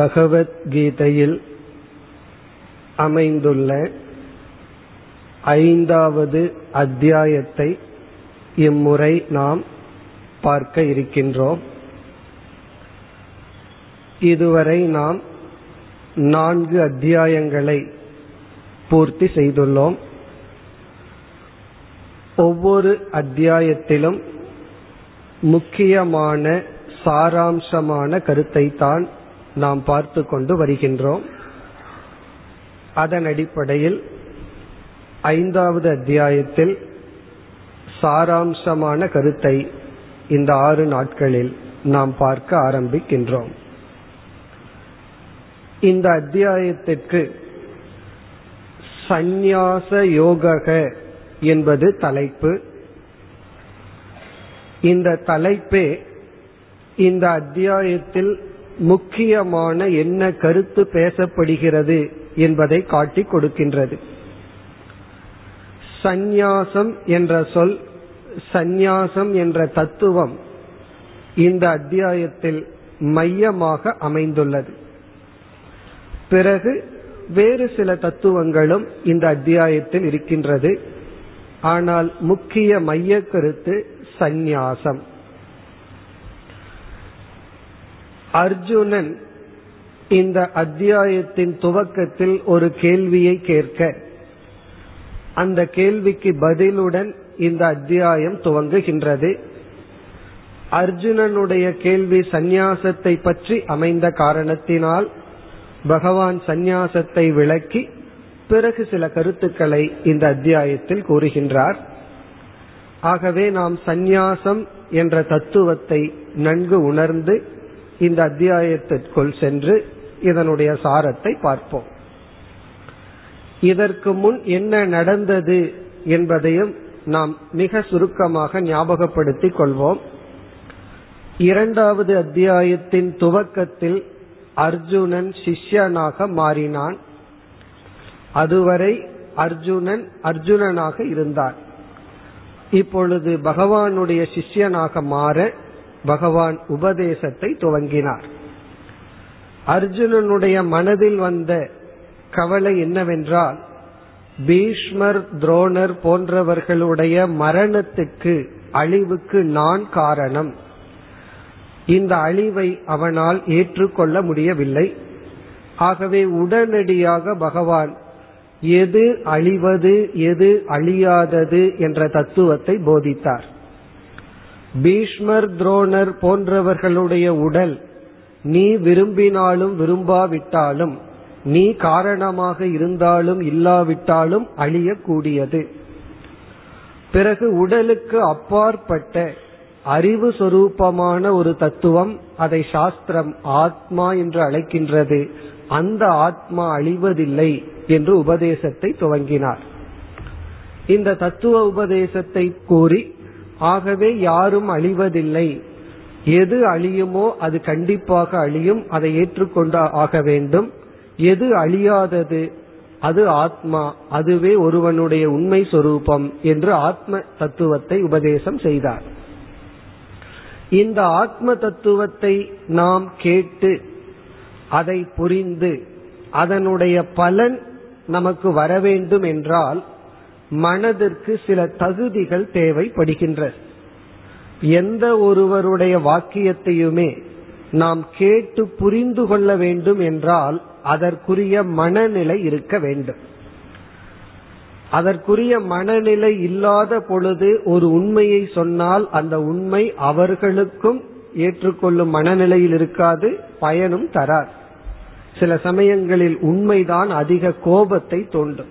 பகவத்கீதையில் அமைந்துள்ள 5வது அத்தியாயத்தை இம்முறை நாம் பார்க்க இருக்கின்றோம். இதுவரை நாம் 4 அத்தியாயங்களை பூர்த்தி செய்துள்ளோம். ஒவ்வொரு அத்தியாயத்திலும் முக்கியமான சாராம்சமான கருத்தை தான் நாம் பார்த்து கொண்டு வருகின்றோம். அதன் அடிப்படையில் 5வது அத்தியாயத்தில் சாராம்சமான கருத்தை இந்த 6 நாட்களில் நாம் பார்க்க ஆரம்பிக்கின்றோம். இந்த அத்தியாயத்திற்கு சந்நியாச யோகக என்பது தலைப்பு. இந்த தலைப்பே இந்த அத்தியாயத்தில் முக்கியமான என்ன கருத்து பேசப்படுகிறது என்பதை காட்டி கொடுக்கின்றது. சந்நியாசம் என்ற சொல், சந்நியாசம் என்ற தத்துவம் இந்த அத்தியாயத்தில் மையமாக அமைந்துள்ளது. பிறகு வேறு சில தத்துவங்களும் இந்த அத்தியாயத்தில் இருக்கின்றது. ஆனால் முக்கிய மைய கருத்து சந்நியாசம். அர்ஜுனன் இந்த அத்தியாயத்தின் துவக்கத்தில் ஒரு கேள்வியை கேட்க, அந்த கேள்விக்கு பதிலுடன் இந்த அத்தியாயம் துவங்குகின்றது. அர்ஜுனனுடைய கேள்வி சந்நியாசத்தை பற்றி அமைந்த காரணத்தினால் பகவான் சந்நியாசத்தை விளக்கி பிறகு சில கருத்துக்களை இந்த அத்தியாயத்தில் கூறுகின்றார். ஆகவே நாம் சந்நியாசம் என்ற தத்துவத்தை நன்கு உணர்ந்து இந்த அத்தியாயத்திற்குள் சென்று இதனுடைய சாரத்தை பார்ப்போம். இதற்கு முன் என்ன நடந்தது என்பதையும் நாம் மிக சுருக்கமாக ஞாபகப்படுத்திக் கொள்வோம். 2வது அத்தியாயத்தின் துவக்கத்தில் அர்ஜுனன் சிஷ்யனாக மாறினான். அதுவரை அர்ஜுனன் அர்ஜுனனாக இருந்தான். இப்பொழுது பகவானுடைய சிஷ்யனாக மாற பகவான் உபதேசத்தை துவங்கினார். அர்ஜுனனுடைய மனதில் வந்த கவலை என்னவென்றால், பீஷ்மர் துரோணர் போன்றவர்களுடைய மரணத்துக்கு, அழிவுக்கு நான் காரணம். இந்த அழிவை அவனால் ஏற்றுக்கொள்ள முடியவில்லை. ஆகவே உடனடியாக பகவான் எது அழிவது எது அழியாதது என்ற தத்துவத்தை போதித்தார். பீஷ்மர் துரோணர் போன்றவர்களுடைய உடல் நீ விரும்பினாலும் விரும்பாவிட்டாலும், நீ காரணமாக இருந்தாலும் இல்லாவிட்டாலும் அழியக்கூடியது. பிறகு உடலுக்கு அப்பாற்பட்ட அறிவு சொரூபமான ஒரு தத்துவம், அதை சாஸ்திரம் ஆத்மா என்று அழைக்கின்றது. அந்த ஆத்மா அழிவதில்லை என்று உபதேசத்தை துவங்கினார். இந்த தத்துவ உபதேசத்தை கூறி, ஆகவே யாரும் அழிவதில்லை, எது அழியுமோ அது கண்டிப்பாக அழியும், அதை ஏற்றுக்கொண்டு ஆக வேண்டும். எது அழியாதது அது ஆத்மா, அதுவே ஒருவனுடைய உண்மை சொரூபம் என்று ஆத்ம தத்துவத்தை உபதேசம் செய்தார். இந்த ஆத்ம தத்துவத்தை நாம் கேட்டு அதை புரிந்து அதனுடைய பலன் நமக்கு வர வேண்டும் என்றால் மனதிற்கு சில தகுதிகள் தேவைப்படுகின்றன. எந்த ஒருவருடைய வாக்கியத்தையுமே நாம் கேட்டு புரிந்து கொள்ள வேண்டும் என்றால் அதற்குரிய மனநிலை இருக்க வேண்டும். அதற்குரிய மனநிலை இல்லாத பொழுது ஒரு உண்மையை சொன்னால் அந்த உண்மை அவர்களுக்கும் ஏற்றுக்கொள்ளும் மனநிலையில் இருக்காது, பயனும் தராது. சில சமயங்களில் உண்மைதான் அதிக கோபத்தை தோன்றும்.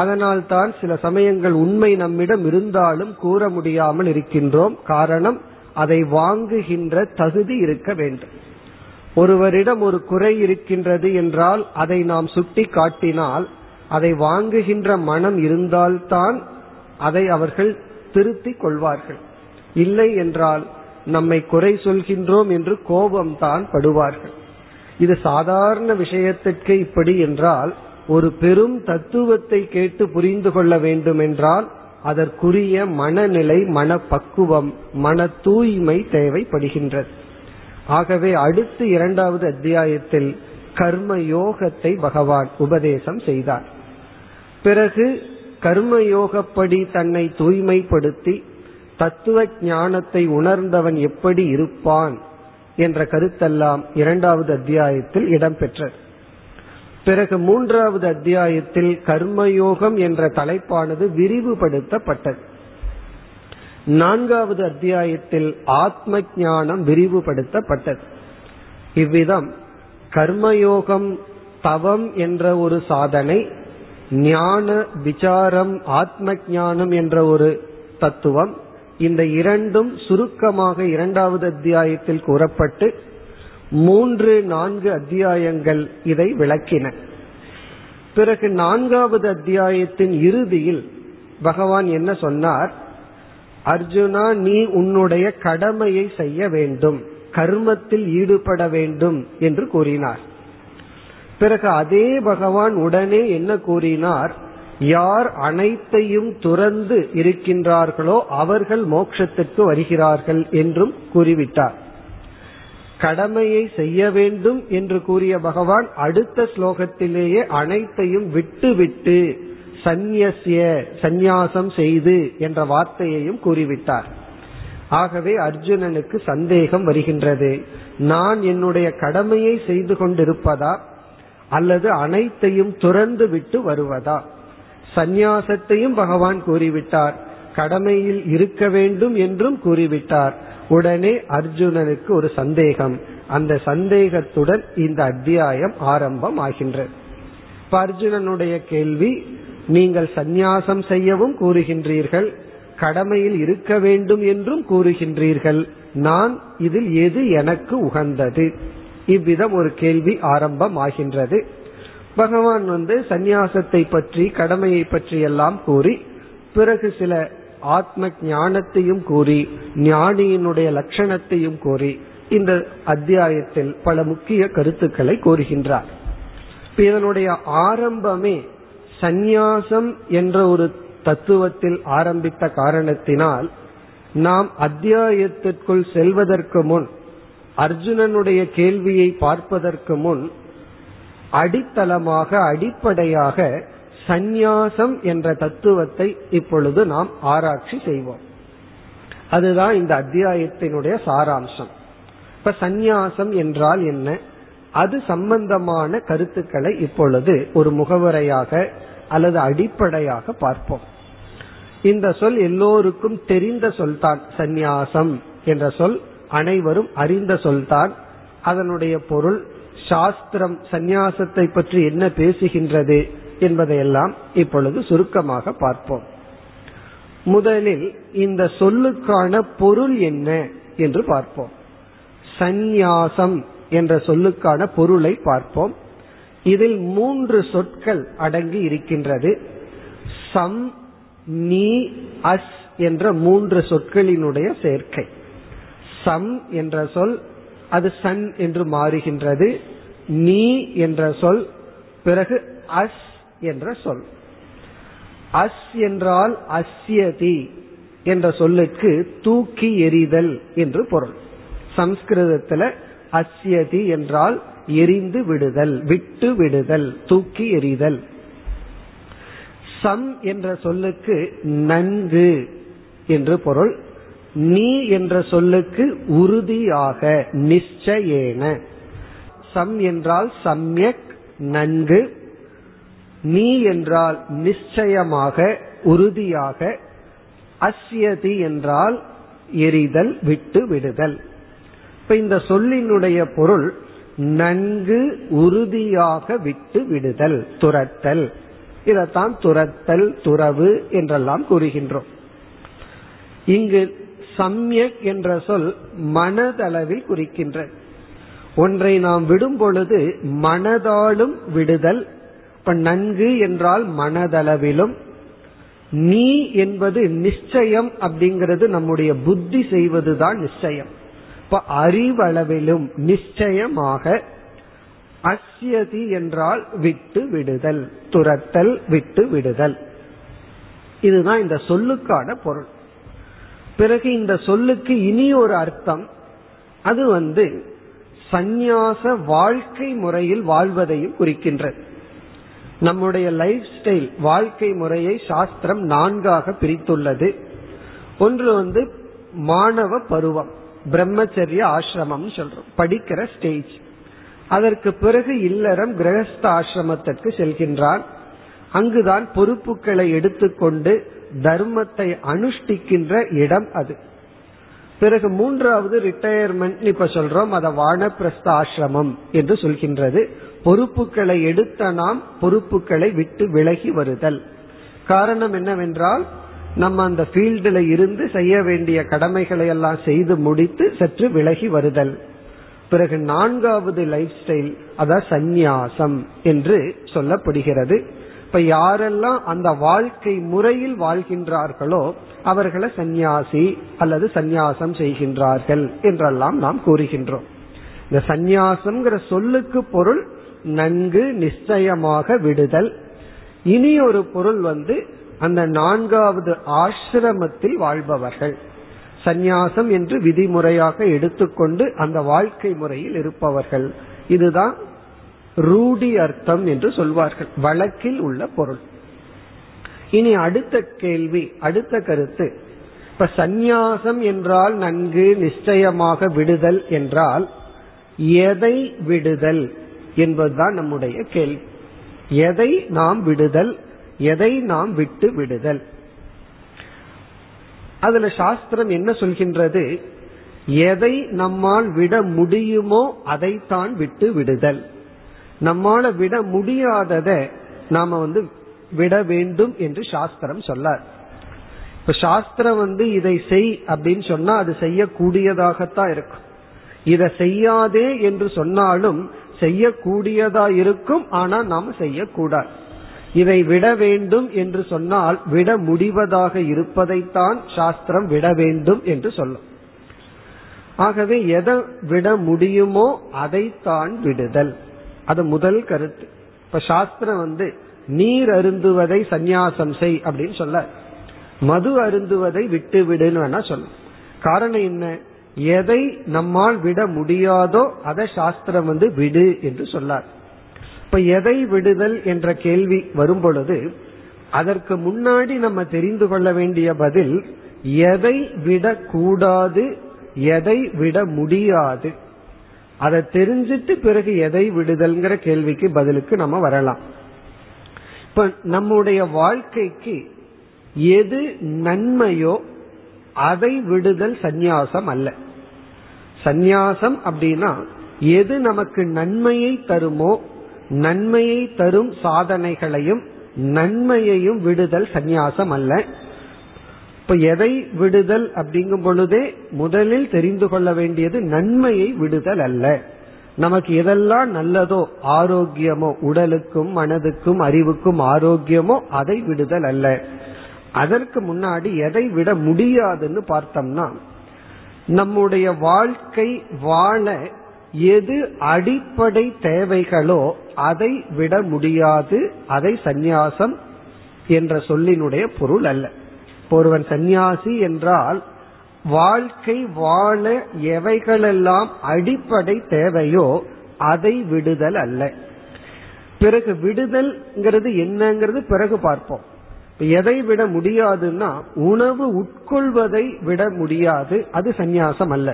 அதனால் தான் சில சமயங்கள் உண்மை நம்மிடம் இருந்தாலும் கூற முடியாமல் இருக்கின்றோம். காரணம், அதை வாங்குகின்ற தகுதி இருக்க வேண்டும். ஒருவரிடம் ஒரு குறை இருக்கின்றது என்றால் அதை நாம் சுட்டி காட்டினால் அதை வாங்குகின்ற மனம் இருந்தால்தான் அதை அவர்கள் திருத்திக் கொள்வார்கள். இல்லை என்றால் நம்மை குறை சொல்கின்றோம் என்று கோபம்தான் படுவார்கள். இது சாதாரண விஷயத்திற்கு இப்படி என்றால், ஒரு பெரும் தத்துவத்தை கேட்டு புரிந்து கொள்ள வேண்டும் என்றால் அதற்குரிய மனநிலை, மனப்பக்குவம், மன தூய்மை தேவைப்படுகின்றது. ஆகவே அடுத்து இரண்டாவது அத்தியாயத்தில் கர்ம யோகத்தை பகவான் உபதேசம் செய்தார். பிறகு கர்மயோகப்படி தன்னை தூய்மைப்படுத்தி தத்துவ ஞானத்தை உணர்ந்தவன் எப்படி இருப்பான் என்ற கருத்தெல்லாம் இரண்டாவது அத்தியாயத்தில் இடம்பெற்றது. பிறகு மூன்றாவது அத்தியாயத்தில் கர்மயோகம் என்ற தலைப்பானது விரிவுபடுத்தப்பட்டது. நான்காவது அத்தியாயத்தில் ஆத்ம ஞானம் விரிவுபடுத்தப்பட்டது. இவ்விதம் கர்மயோகம் தவம் என்ற ஒரு சாதனை, ஞான விசாரம் ஆத்ம ஞானம் என்ற ஒரு தத்துவம், இந்த இரண்டும் சுருக்கமாக இரண்டாவது அத்தியாயத்தில் கூறப்பட்டு 3-4 அத்தியாயங்கள் இதை விளக்கின. பிறகு நான்காவது அத்தியாயத்தின் இறுதியில் பகவான் என்ன சொன்னார்? அர்ஜுனா, நீ உன்னுடைய கடமையை செய்ய வேண்டும், கர்மத்தில் ஈடுபட வேண்டும் என்று கூறினார். பிறகு அதே பகவான் உடனே என்ன கூறினார்? யார் அனைத்தையும் துறந்து இருக்கின்றார்களோ அவர்கள் மோட்சத்துக்கு வருகிறார்கள் என்றும் கூறிவிட்டார். கடமையை செய்ய வேண்டும் என்று கூறிய பகவான் அடுத்த ஸ்லோகத்திலேயே அனைத்தையும் விட்டுவிட்டு சந்நியாசம் செய்து என்ற வார்த்தையையும் கூறிவிட்டார். ஆகவே அர்ஜுனனுக்கு சந்தேகம் வருகின்றது, நான் என்னுடைய கடமையை செய்து கொண்டிருப்பதா அல்லது அனைத்தையும் துறந்து விட்டு வருவதா? சந்நியாசத்தையும் பகவான் கூறிவிட்டார், கடமையில் இருக்க வேண்டும் என்றும் கூறிவிட்டார். உடனே அர்ஜுனனுக்கு ஒரு சந்தேகம். அந்த சந்தேகத்துடன் இந்த அத்தியாயம் ஆரம்பம் ஆகின்றது. இப்ப அர்ஜுனனுடைய கேள்வி, நீங்கள் சந்நியாசம் செய்யவும் கூறுகின்றீர்கள், கடமையில் இருக்க வேண்டும் என்றும் கூறுகின்றீர்கள், நான் இதில் எது எனக்கு உகந்தது? இவ்விதம் ஒரு கேள்வி ஆரம்பம் ஆகின்றது. பகவான் சந்நியாசத்தை பற்றி கடமையை பற்றி எல்லாம் கூறி, பிறகு சில ஆத்ம ஞானத்தையும் கூறி, ஞானியினுடைய லட்சணத்தையும் கூறி, இந்த அத்தியாயத்தில் பல முக்கிய கருத்துக்களை கூறுகின்றார். இதனுடைய ஆரம்பமே சந்நியாசம் என்ற ஒரு தத்துவத்தில் ஆரம்பித்த காரணத்தினால், நாம் அத்தியாயத்திற்குள் செல்வதற்கு முன், அர்ஜுனனுடைய கேள்வியை பார்ப்பதற்கு முன், அடித்தளமாக அடிப்படையாக சந்நியாசம் என்ற தத்துவத்தை இப்பொழுது நாம் ஆராய்ச்சி செய்வோம். அதுதான் இந்த அத்தியாயத்தினுடைய சாராம்சம். இப்ப சந்நியாசம் என்றால் என்ன, அது சம்பந்தமான கருத்துக்களை இப்பொழுது ஒரு முகவரையாக அல்லது அடிப்படையாக பார்ப்போம். இந்த சொல் எல்லோருக்கும் தெரிந்த சொல்தான். சந்நியாசம் என்ற சொல் அனைவரும் அறிந்த சொல்தான். அதனுடைய பொருள், சாஸ்திரம் சந்நியாசத்தை பற்றி என்ன பேசுகின்றது என்பதையெல்லாம் இப்பொழுது சுருக்கமாக பார்ப்போம். முதலில் இந்த சொல்லுக்கான பொருள் என்ன என்று பார்ப்போம். சந்நியாசம் என்ற சொல்லுக்கான பொருளை பார்ப்போம். இதில் 3 சொற்கள் அடங்கி இருக்கின்றது. சம், நீ, அஸ் என்ற 3 சொற்களினுடைய சேர்க்கை. சம் என்ற சொல் அது சன் என்று மாறுகின்றது. நீ என்ற சொல், பிறகு அஸ் என்ற சொல். அஸ் என்றால் அஸ்யதி என்ற சொல்லுக்கு தூக்கி எறிதல் என்று பொருள். சம்ஸ்கிருதத்தில் அஸ்யதி என்றால் எரிந்து விடுதல், விட்டு விடுதல், தூக்கி எறிதல். சம் என்ற சொல்லுக்கு நன்கு என்று பொருள். நீ என்ற சொல்லுக்கு உறுதியாக, நிச்சயேன. சம் என்றால் சம்யக், நன்கு. நீ என்றால் நிச்சயமாக, உறுதியாக. அஸ்யதி என்றால் எரிதல், விட்டு விடுதல். இப்ப இந்த சொல்லினுடைய பொருள், நன்கு உறுதியாக விட்டு விடுதல், துரத்தல். இதைத்தான் துரத்தல், துறவு என்றெல்லாம் கூறுகின்றோம். இங்கு சம்யக் என்ற சொல் மனதளவில் குறிக்கின்ற ஒன்றை நாம் விடும் பொழுது மனதாலும் விடுதல். இப்ப நன்கு என்றால் மனதளவிலும், நீ என்பது நிச்சயம் அப்படிங்கிறது நம்முடைய புத்தி செய்வதுதான் நிச்சயம். இப்ப அறிவளவிலும் நிச்சயமாக. அஸ்யதி என்றால் விட்டு விடுதல், துரத்தல், விட்டு விடுதல். இதுதான் இந்த சொல்லுக்கான பொருள். பிறகு இந்த சொல்லுக்கு இனி ஒரு அர்த்தம், அது சந்நியாச வாழ்க்கை முறையில் வாழ்வதையும் குறிக்கின்றது. நம்முடைய லைஃப் ஸ்டைல், வாழ்க்கை முறையை சாஸ்திரம் நான்காக பிரித்துள்ளது. ஒன்று மாணவ பருவம், பிரம்மச்சரிய ஆசிரமம் சொல்றோம், படிக்கிற ஸ்டேஜ். அதற்கு பிறகு இல்லறம், கிரகஸ்த ஆசிரமத்திற்கு செல்கின்றான். அங்குதான் பொறுப்புகளை எடுத்துக்கொண்டு தர்மத்தை அனுஷ்டிக்கின்ற இடம் அது. பிறகு மூன்றாவது ரிட்டையர்மெண்ட் இப்ப சொல்றோம், அத வானப்பிரஸ்த ஆசிரமம் என்று சொல்கின்றது. பொறுப்புகளை எடுத்த நாம் பொறுப்புகளை விட்டு விலகி வருதல். காரணம் என்னவென்றால், நம்ம அந்த ஃபீல்டில் இருந்து செய்ய வேண்டிய கடமைகளை எல்லாம் செய்து முடித்து சற்று விலகி வருதல். பிறகு நான்காவது லைஃப் ஸ்டைல், அதான் சந்நியாசம் என்று சொல்லப்படுகிறது. இப்ப யாரெல்லாம் அந்த வாழ்க்கை முறையில் வாழ்கின்றார்களோ அவர்களை சந்நியாசி அல்லது சந்நியாசம் செய்கின்றார்கள் என்றெல்லாம் நாம் கூறுகின்றோம். இந்த சந்நியாசம்ங்கிற சொல்லுக்கு பொருள் நன்கு நிச்சயமாக விடுதல். இனி ஒரு பொருள் அந்த நான்காவது ஆசிரமத்தில் வாழ்பவர்கள், சந்நியாசம் என்று விதிமுறையாக எடுத்துக்கொண்டு அந்த வாழ்க்கை முறையில் இருப்பவர்கள். இதுதான் ரூடி அர்த்தம் என்று சொல்வார்கள், வழக்கில் உள்ள பொருள். இனி அடுத்த கேள்வி, அடுத்த கருத்து, இப்ப சந்நியாசம் என்றால் நன்கு நிச்சயமாக விடுதல் என்றால் எதை விடுதல் என்பதுதான் நம்முடைய கேள்வி. எதை நாம் விடுதல், எதை நாம் விட்டு விடுதல்? அதுல சாஸ்திரம் என்ன சொல்கின்றது? எதை நம்மால் விட முடியுமோ அதைத்தான் விட்டு விடுதல். நம்மால விட முடியாததை நாம விட வேண்டும் என்று சாஸ்திரம் சொல்லார். இப்ப சாஸ்திரம் இதை செய் அப்படின்னு சொன்னா அது செய்யக்கூடியதாகத்தான் இருக்கும். இதை செய்யாதே என்று சொன்னாலும் செய்யக்கூடியதா இருக்கும், ஆனா நாம செய்யக்கூடாது. இதை விட வேண்டும் என்று சொன்னால் விட முடிவதாக இருப்பதைத்தான் சாஸ்திரம் விட வேண்டும் என்று சொல்லும். ஆகவே எதை விட முடியுமோ அதைத்தான் விடுதல். அது முதல் கருத்து. இப்ப சாஸ்திரம் நீர் அருந்துவதை சந்நியாசம் செய் அப்படின்னு சொல்ல, மது அருந்துவதை விட்டு விடுன்னு வேணா சொல்ல. காரணம் என்ன? எதை நம்மால் விட முடியாதோ அதை சாஸ்திரம் விடு என்று சொல்லார். இப்ப எதை விடுதல் என்ற கேள்வி வரும் பொழுது அதற்கு முன்னாடி நம்ம தெரிந்து கொள்ள வேண்டிய பதில், எதை விடக்கூடாது எதை விட முடியாது அதை தெரிஞ்சிட்டு பிறகு எதை விடுதல்ங்கிற கேள்விக்கு பதிலுக்கு நம்ம வரலாம். இப்ப நம்முடைய வாழ்க்கைக்கு எது நன்மையோ அதை விடுதல் சந்நியாசம் அல்ல. சந்நியாசம் அப்படின்னா எது நமக்கு நன்மையை தருமோ, நன்மையை தரும் சாதனைகளையும் நன்மையையும் விடுதல் சந்நியாசம் அல்ல. இப்ப எதை விடுதல் அப்படிங்கும் பொழுதே முதலில் தெரிந்து கொள்ள வேண்டியது நன்மையை விடுதல் அல்ல. நமக்கு எதெல்லாம் நல்லதோ, ஆரோக்கியமோ, உடலுக்கும் மனதுக்கும் அறிவுக்கும் ஆரோக்கியமோ அதை விடுதல் அல்ல. அதற்கு முன்னாடி எதை விட முடியாதுன்னு பார்த்தோம்னா, நம்முடைய வாழ்க்கை வாழ எது அடிப்படை தேவைகளோ அதை விட முடியாது. அதை சந்நியாசம் என்ற சொல்லினுடைய பொருள் அல்ல. ஒருவன் சந்நியாசி என்றால் வாழ்க்கை வாழ எவைகளெல்லாம் அடிப்படை தேவையோ அதை விடுதல் அல்ல. பிறகு விடுதல்ங்கிறது என்னங்கிறது பிறகு பார்ப்போம். எதை விட முடியாதுன்னா உணவு உட்கொள்வதை விட முடியாது, அது சந்நியாசம் அல்ல.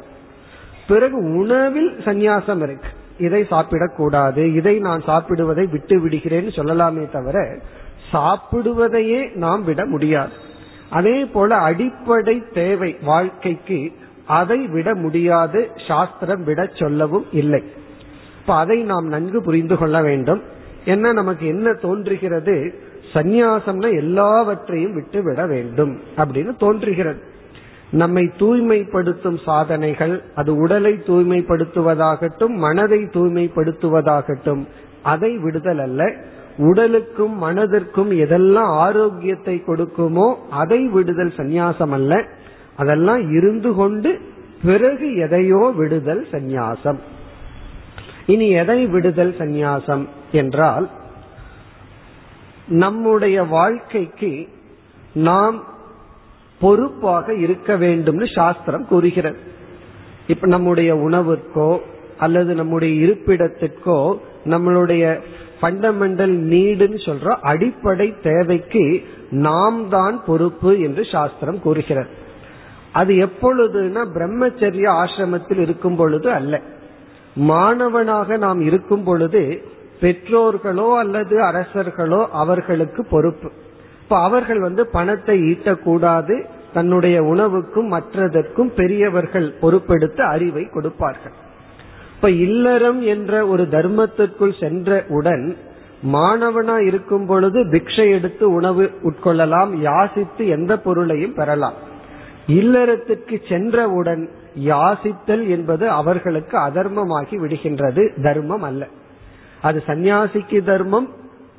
பிறகு உணவில் சந்நியாசம் இருக்கு, இதை சாப்பிடக்கூடாது, இதை நான் சாப்பிடுவதை விட்டு விடுகிறேன்னு சொல்லலாமே தவிர சாப்பிடுவதையே நாம் விட முடியாது. அதே போல அடிப்படை தேவை வாழ்க்கைக்கு அதை விட முடியாது, சாஸ்திரம் விட சொல்லவும் இல்லை. இப்ப அதை நாம் நன்கு புரிந்து கொள்ள வேண்டும். என்ன நமக்கு என்ன தோன்றுகிறது? சந்நியாசம்னா எல்லாவற்றையும் விட்டு விட வேண்டும் அப்படின்னு தோன்றுகிறது. நம்மை தூய்மைப்படுத்தும் சாதனைகள், அது உடலை தூய்மைப்படுத்துவதாகட்டும் மனதை தூய்மைப்படுத்துவதாகட்டும் அதை விடுதல் அல்ல. உடலுக்கும் மனதிற்கும் எதெல்லாம் ஆரோக்கியத்தை கொடுக்குமோ அதை விடுதல் சந்நியாசம் அல்ல. அதெல்லாம் இருந்து கொண்டு பிறகு எதையோ விடுதல் சந்நியாசம். இனி எதை விடுதல் சந்நியாசம் என்றால், நம்முடைய வாழ்க்கைக்கு நாம் பொறுப்பாக இருக்க வேண்டும்னு சாஸ்திரம் கூறுகிறது. இப்ப நம்முடைய உணவிற்கோ அல்லது நம்முடைய இருப்பிடத்திற்கோ நம்மளுடைய ஃபண்டமெண்டல் நீடுன்னு சொல்றோம், அடிப்படை தேவைக்கு நாம் தான் பொறுப்பு என்று சாஸ்திரம் கூறுகிறது. அது எப்பொழுதுனா பிரம்மச்சரிய ஆசிரமத்தில் இருக்கும் பொழுது அல்ல, மாணவனாக நாம் இருக்கும் பொழுது பெற்றோர்களோ அல்லது அரசர்களோ அவர்களுக்கு பொறுப்பு. இப்ப அவர்கள் பணத்தை ஈட்டக்கூடாது, தன்னுடைய உணவுக்கும் மற்றதற்கும் பெரியவர்கள் பொறுப்பெடுத்து அறிவை கொடுப்பார்கள். இப்ப இல்லறம் என்ற ஒரு தர்மத்திற்குள் சென்றவுடன் மாணவனா இருக்கும் பொழுது பிக்ஷை எடுத்து உணவு உட்கொள்ளலாம், யாசித்து எந்த பொருளையும் பெறலாம். இல்லறத்திற்கு சென்றவுடன் யாசித்தல் என்பது அவர்களுக்கு அதர்மமாகி விடுகின்றது, தர்மம் அல்ல. அது சந்நியாசிக்கு தர்மம்,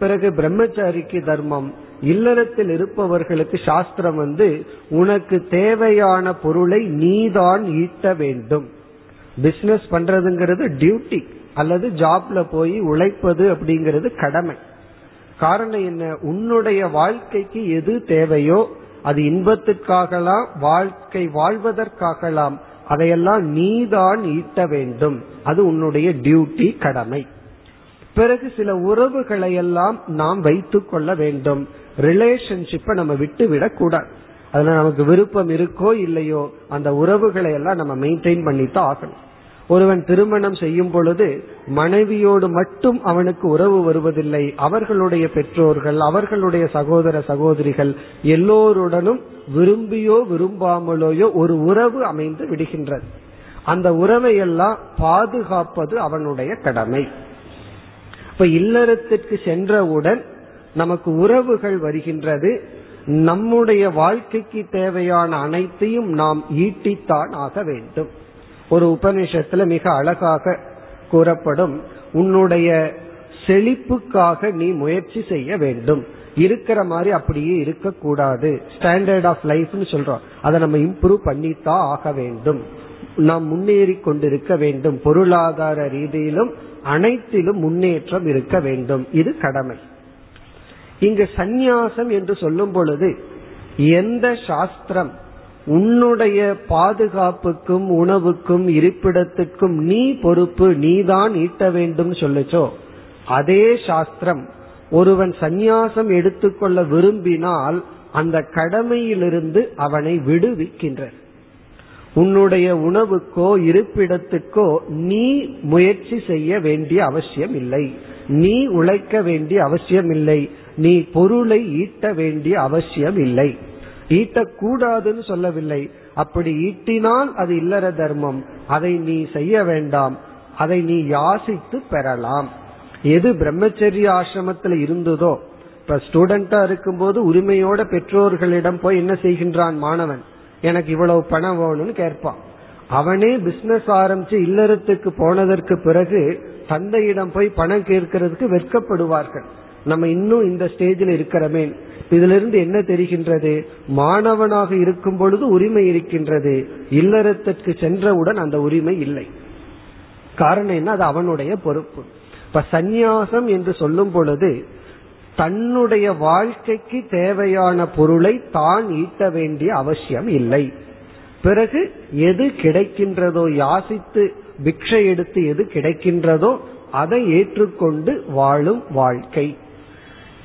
பிறகு பிரம்மச்சாரிக்கு தர்மம். இல்லறத்தில் இருப்பவர்களுக்கு சாஸ்திரம் உனக்கு தேவையான பொருளை நீதான் ஈட்ட வேண்டும். பிசினஸ் பண்றதுங்கிறது டியூட்டி, அல்லது ஜாப்ல போய் உழைப்பது அப்படிங்கிறது கடமை. காரணம் என்ன, உன்னுடைய வாழ்க்கைக்கு எது தேவையோ அது இன்பத்திற்காகலாம் வாழ்க்கை வாழ்வதற்காகலாம், அதையெல்லாம் நீதான் ஈட்ட வேண்டும். அது உன்னுடைய டியூட்டி, கடமை. பிறகு சில உறவுகளை எல்லாம் நாம் வைத்து கொள்ள வேண்டும், ரிலேஷன்ஷிப்பை நம்ம விட்டு விடக்கூடாது. அதனால நமக்கு விருப்பம் இருக்கோ இல்லையோ அந்த உறவுகளை எல்லாம் நம்ம மெயின்டைன் பண்ணித்தான் ஆகணும். ஒருவன் திருமணம் செய்யும் பொழுது மனைவியோடு மட்டும் அவனுக்கு உறவு வருவதில்லை, அவர்களுடைய பெற்றோர்கள் அவர்களுடைய சகோதர சகோதரிகள் எல்லோருடனும் விரும்பியோ விரும்பாமலோயோ ஒரு உறவு அமைந்து விடுகின்றது. அந்த உறவை எல்லாம் பாதுகாப்பது அவனுடைய கடமை. இப்ப இல்லறத்திற்கு சென்றவுடன் நமக்கு உறவுகள் வருகின்றது, நம்முடைய வாழ்க்கைக்கு தேவையான அனைத்தையும் நாம் ஈட்டித்தான் ஆக வேண்டும். ஒரு உபநிஷத்துல மிக அழகாக கூறப்படும், உன்னுடைய செழிப்புக்காக நீ முயற்சி செய்ய வேண்டும், இருக்கிற மாதிரி அப்படியே இருக்கக்கூடாது. ஸ்டாண்டர்ட் ஆஃப் லைஃப்னு சொல்றோம், அதை நம்ம இம்ப்ரூவ் பண்ணித்தான் ஆக வேண்டும், நாம் முன்னேறி கொண்டிருக்க வேண்டும், பொருளாதார ரீதியிலும் அனைத்திலும் முன்னேற்றம் இருக்க வேண்டும். இது கடமை. இங்கு சந்நியாசம் என்று சொல்லும் பொழுது எந்த சாஸ்திரம் உன்னுடைய பாதுகாப்புக்கும் உணவுக்கும் இருப்பிடத்திற்கும் நீ பொறுப்பு, நீதான் ஈட்ட வேண்டும் சொல்லுச்சோ, அதே சாஸ்திரம் ஒருவன் சந்நியாசம் எடுத்துக்கொள்ள விரும்பினால் அந்த கடமையிலிருந்து அவனை விடுவிக்கின்ற. உன்னுடைய உணவுக்கோ இருப்பிடத்துக்கோ நீ முயற்சி செய்ய வேண்டிய அவசியம் இல்லை, நீ உழைக்க வேண்டிய அவசியம் இல்லை, நீ பொருளை ஈட்ட வேண்டிய அவசியம் இல்லை. ஈட்டக்கூடாதுன்னு சொல்லவில்லை, அப்படி ஈட்டினால் அது இல்லற தர்மம், அதை நீ செய்ய வேண்டாம், அதை நீ யாசித்து பெறலாம். எது பிரம்மச்சரிய ஆசிரமத்தில் இருந்ததோ, இப்ப ஸ்டூடெண்டா இருக்கும் போது உரிமையோட பெற்றோர்களிடம் போய் என்ன செய்கின்றான் மாணவன், எனக்கு இவ்வளவு பணம் வேணும்னு கேட்பான். அவனே பிசினஸ் ஆரம்பிச்சு இல்லறத்துக்கு போனதற்கு பிறகு தந்தையிடம் போய் பணம் கேட்கறதுக்கு வெட்கப்படுவார்கள். நம்ம இன்னும் இந்த ஸ்டேஜில் இருக்கிறமே. இதுல இருந்து என்ன தெரிகின்றது, மாணவனாக இருக்கும் பொழுது உரிமை இருக்கின்றது, இல்லறத்திற்கு சென்றவுடன் அந்த உரிமை இல்லை. காரணம் என்ன, அது அவனுடைய பொறுப்பு. இப்ப சந்நியாசம் என்று சொல்லும் பொழுது தன்னுடைய வாழ்க்கைக்கு தேவையான பொருளை தான் ஈட்ட வேண்டிய அவசியம் இல்லை. பிறகு எது கிடைக்கின்றதோ, யாசித்து பிக்ஷை எடுத்து எது கிடைக்கின்றதோ அதை ஏற்றுக்கொண்டு வாழும் வாழ்க்கை.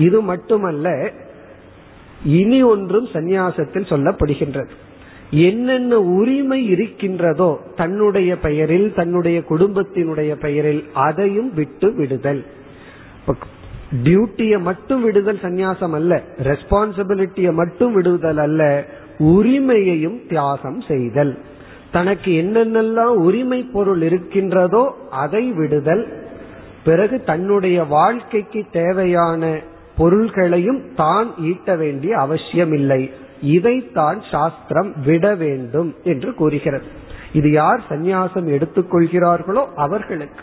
இது மட்டுமல்ல, இனி ஒன்றும் சந்நியாசத்தில் சொல்லப்படுகின்றது. என்னென்ன உரிமை இருக்கின்றதோ தன்னுடைய பெயரில் தன்னுடைய குடும்பத்தினுடைய பெயரில் அதையும் விட்டு விடுதல். டியூட்டியை மட்டும் விடுதல் சந்நியாசம் அல்ல, ரெஸ்பான்சிபிலிட்டியை மட்டும் விடுதல் அல்ல, உரிமையையும் தியாகம் செய்தல். தனக்கு என்னென்னலாம் உரிமை பொருள் இருக்கின்றதோ அதை விடுதல். பிறகு தன்னுடைய வாழ்க்கைக்கு தேவையான பொருள்களையும் தான் ஈட்ட வேண்டிய அவசியம் இல்லை, இதைத்தான் சாஸ்திரம் விட வேண்டும் என்று கூறுகிறது. இது யார் சந்நியாசம் எடுத்துக்கொள்கிறார்களோ அவர்களுக்கு.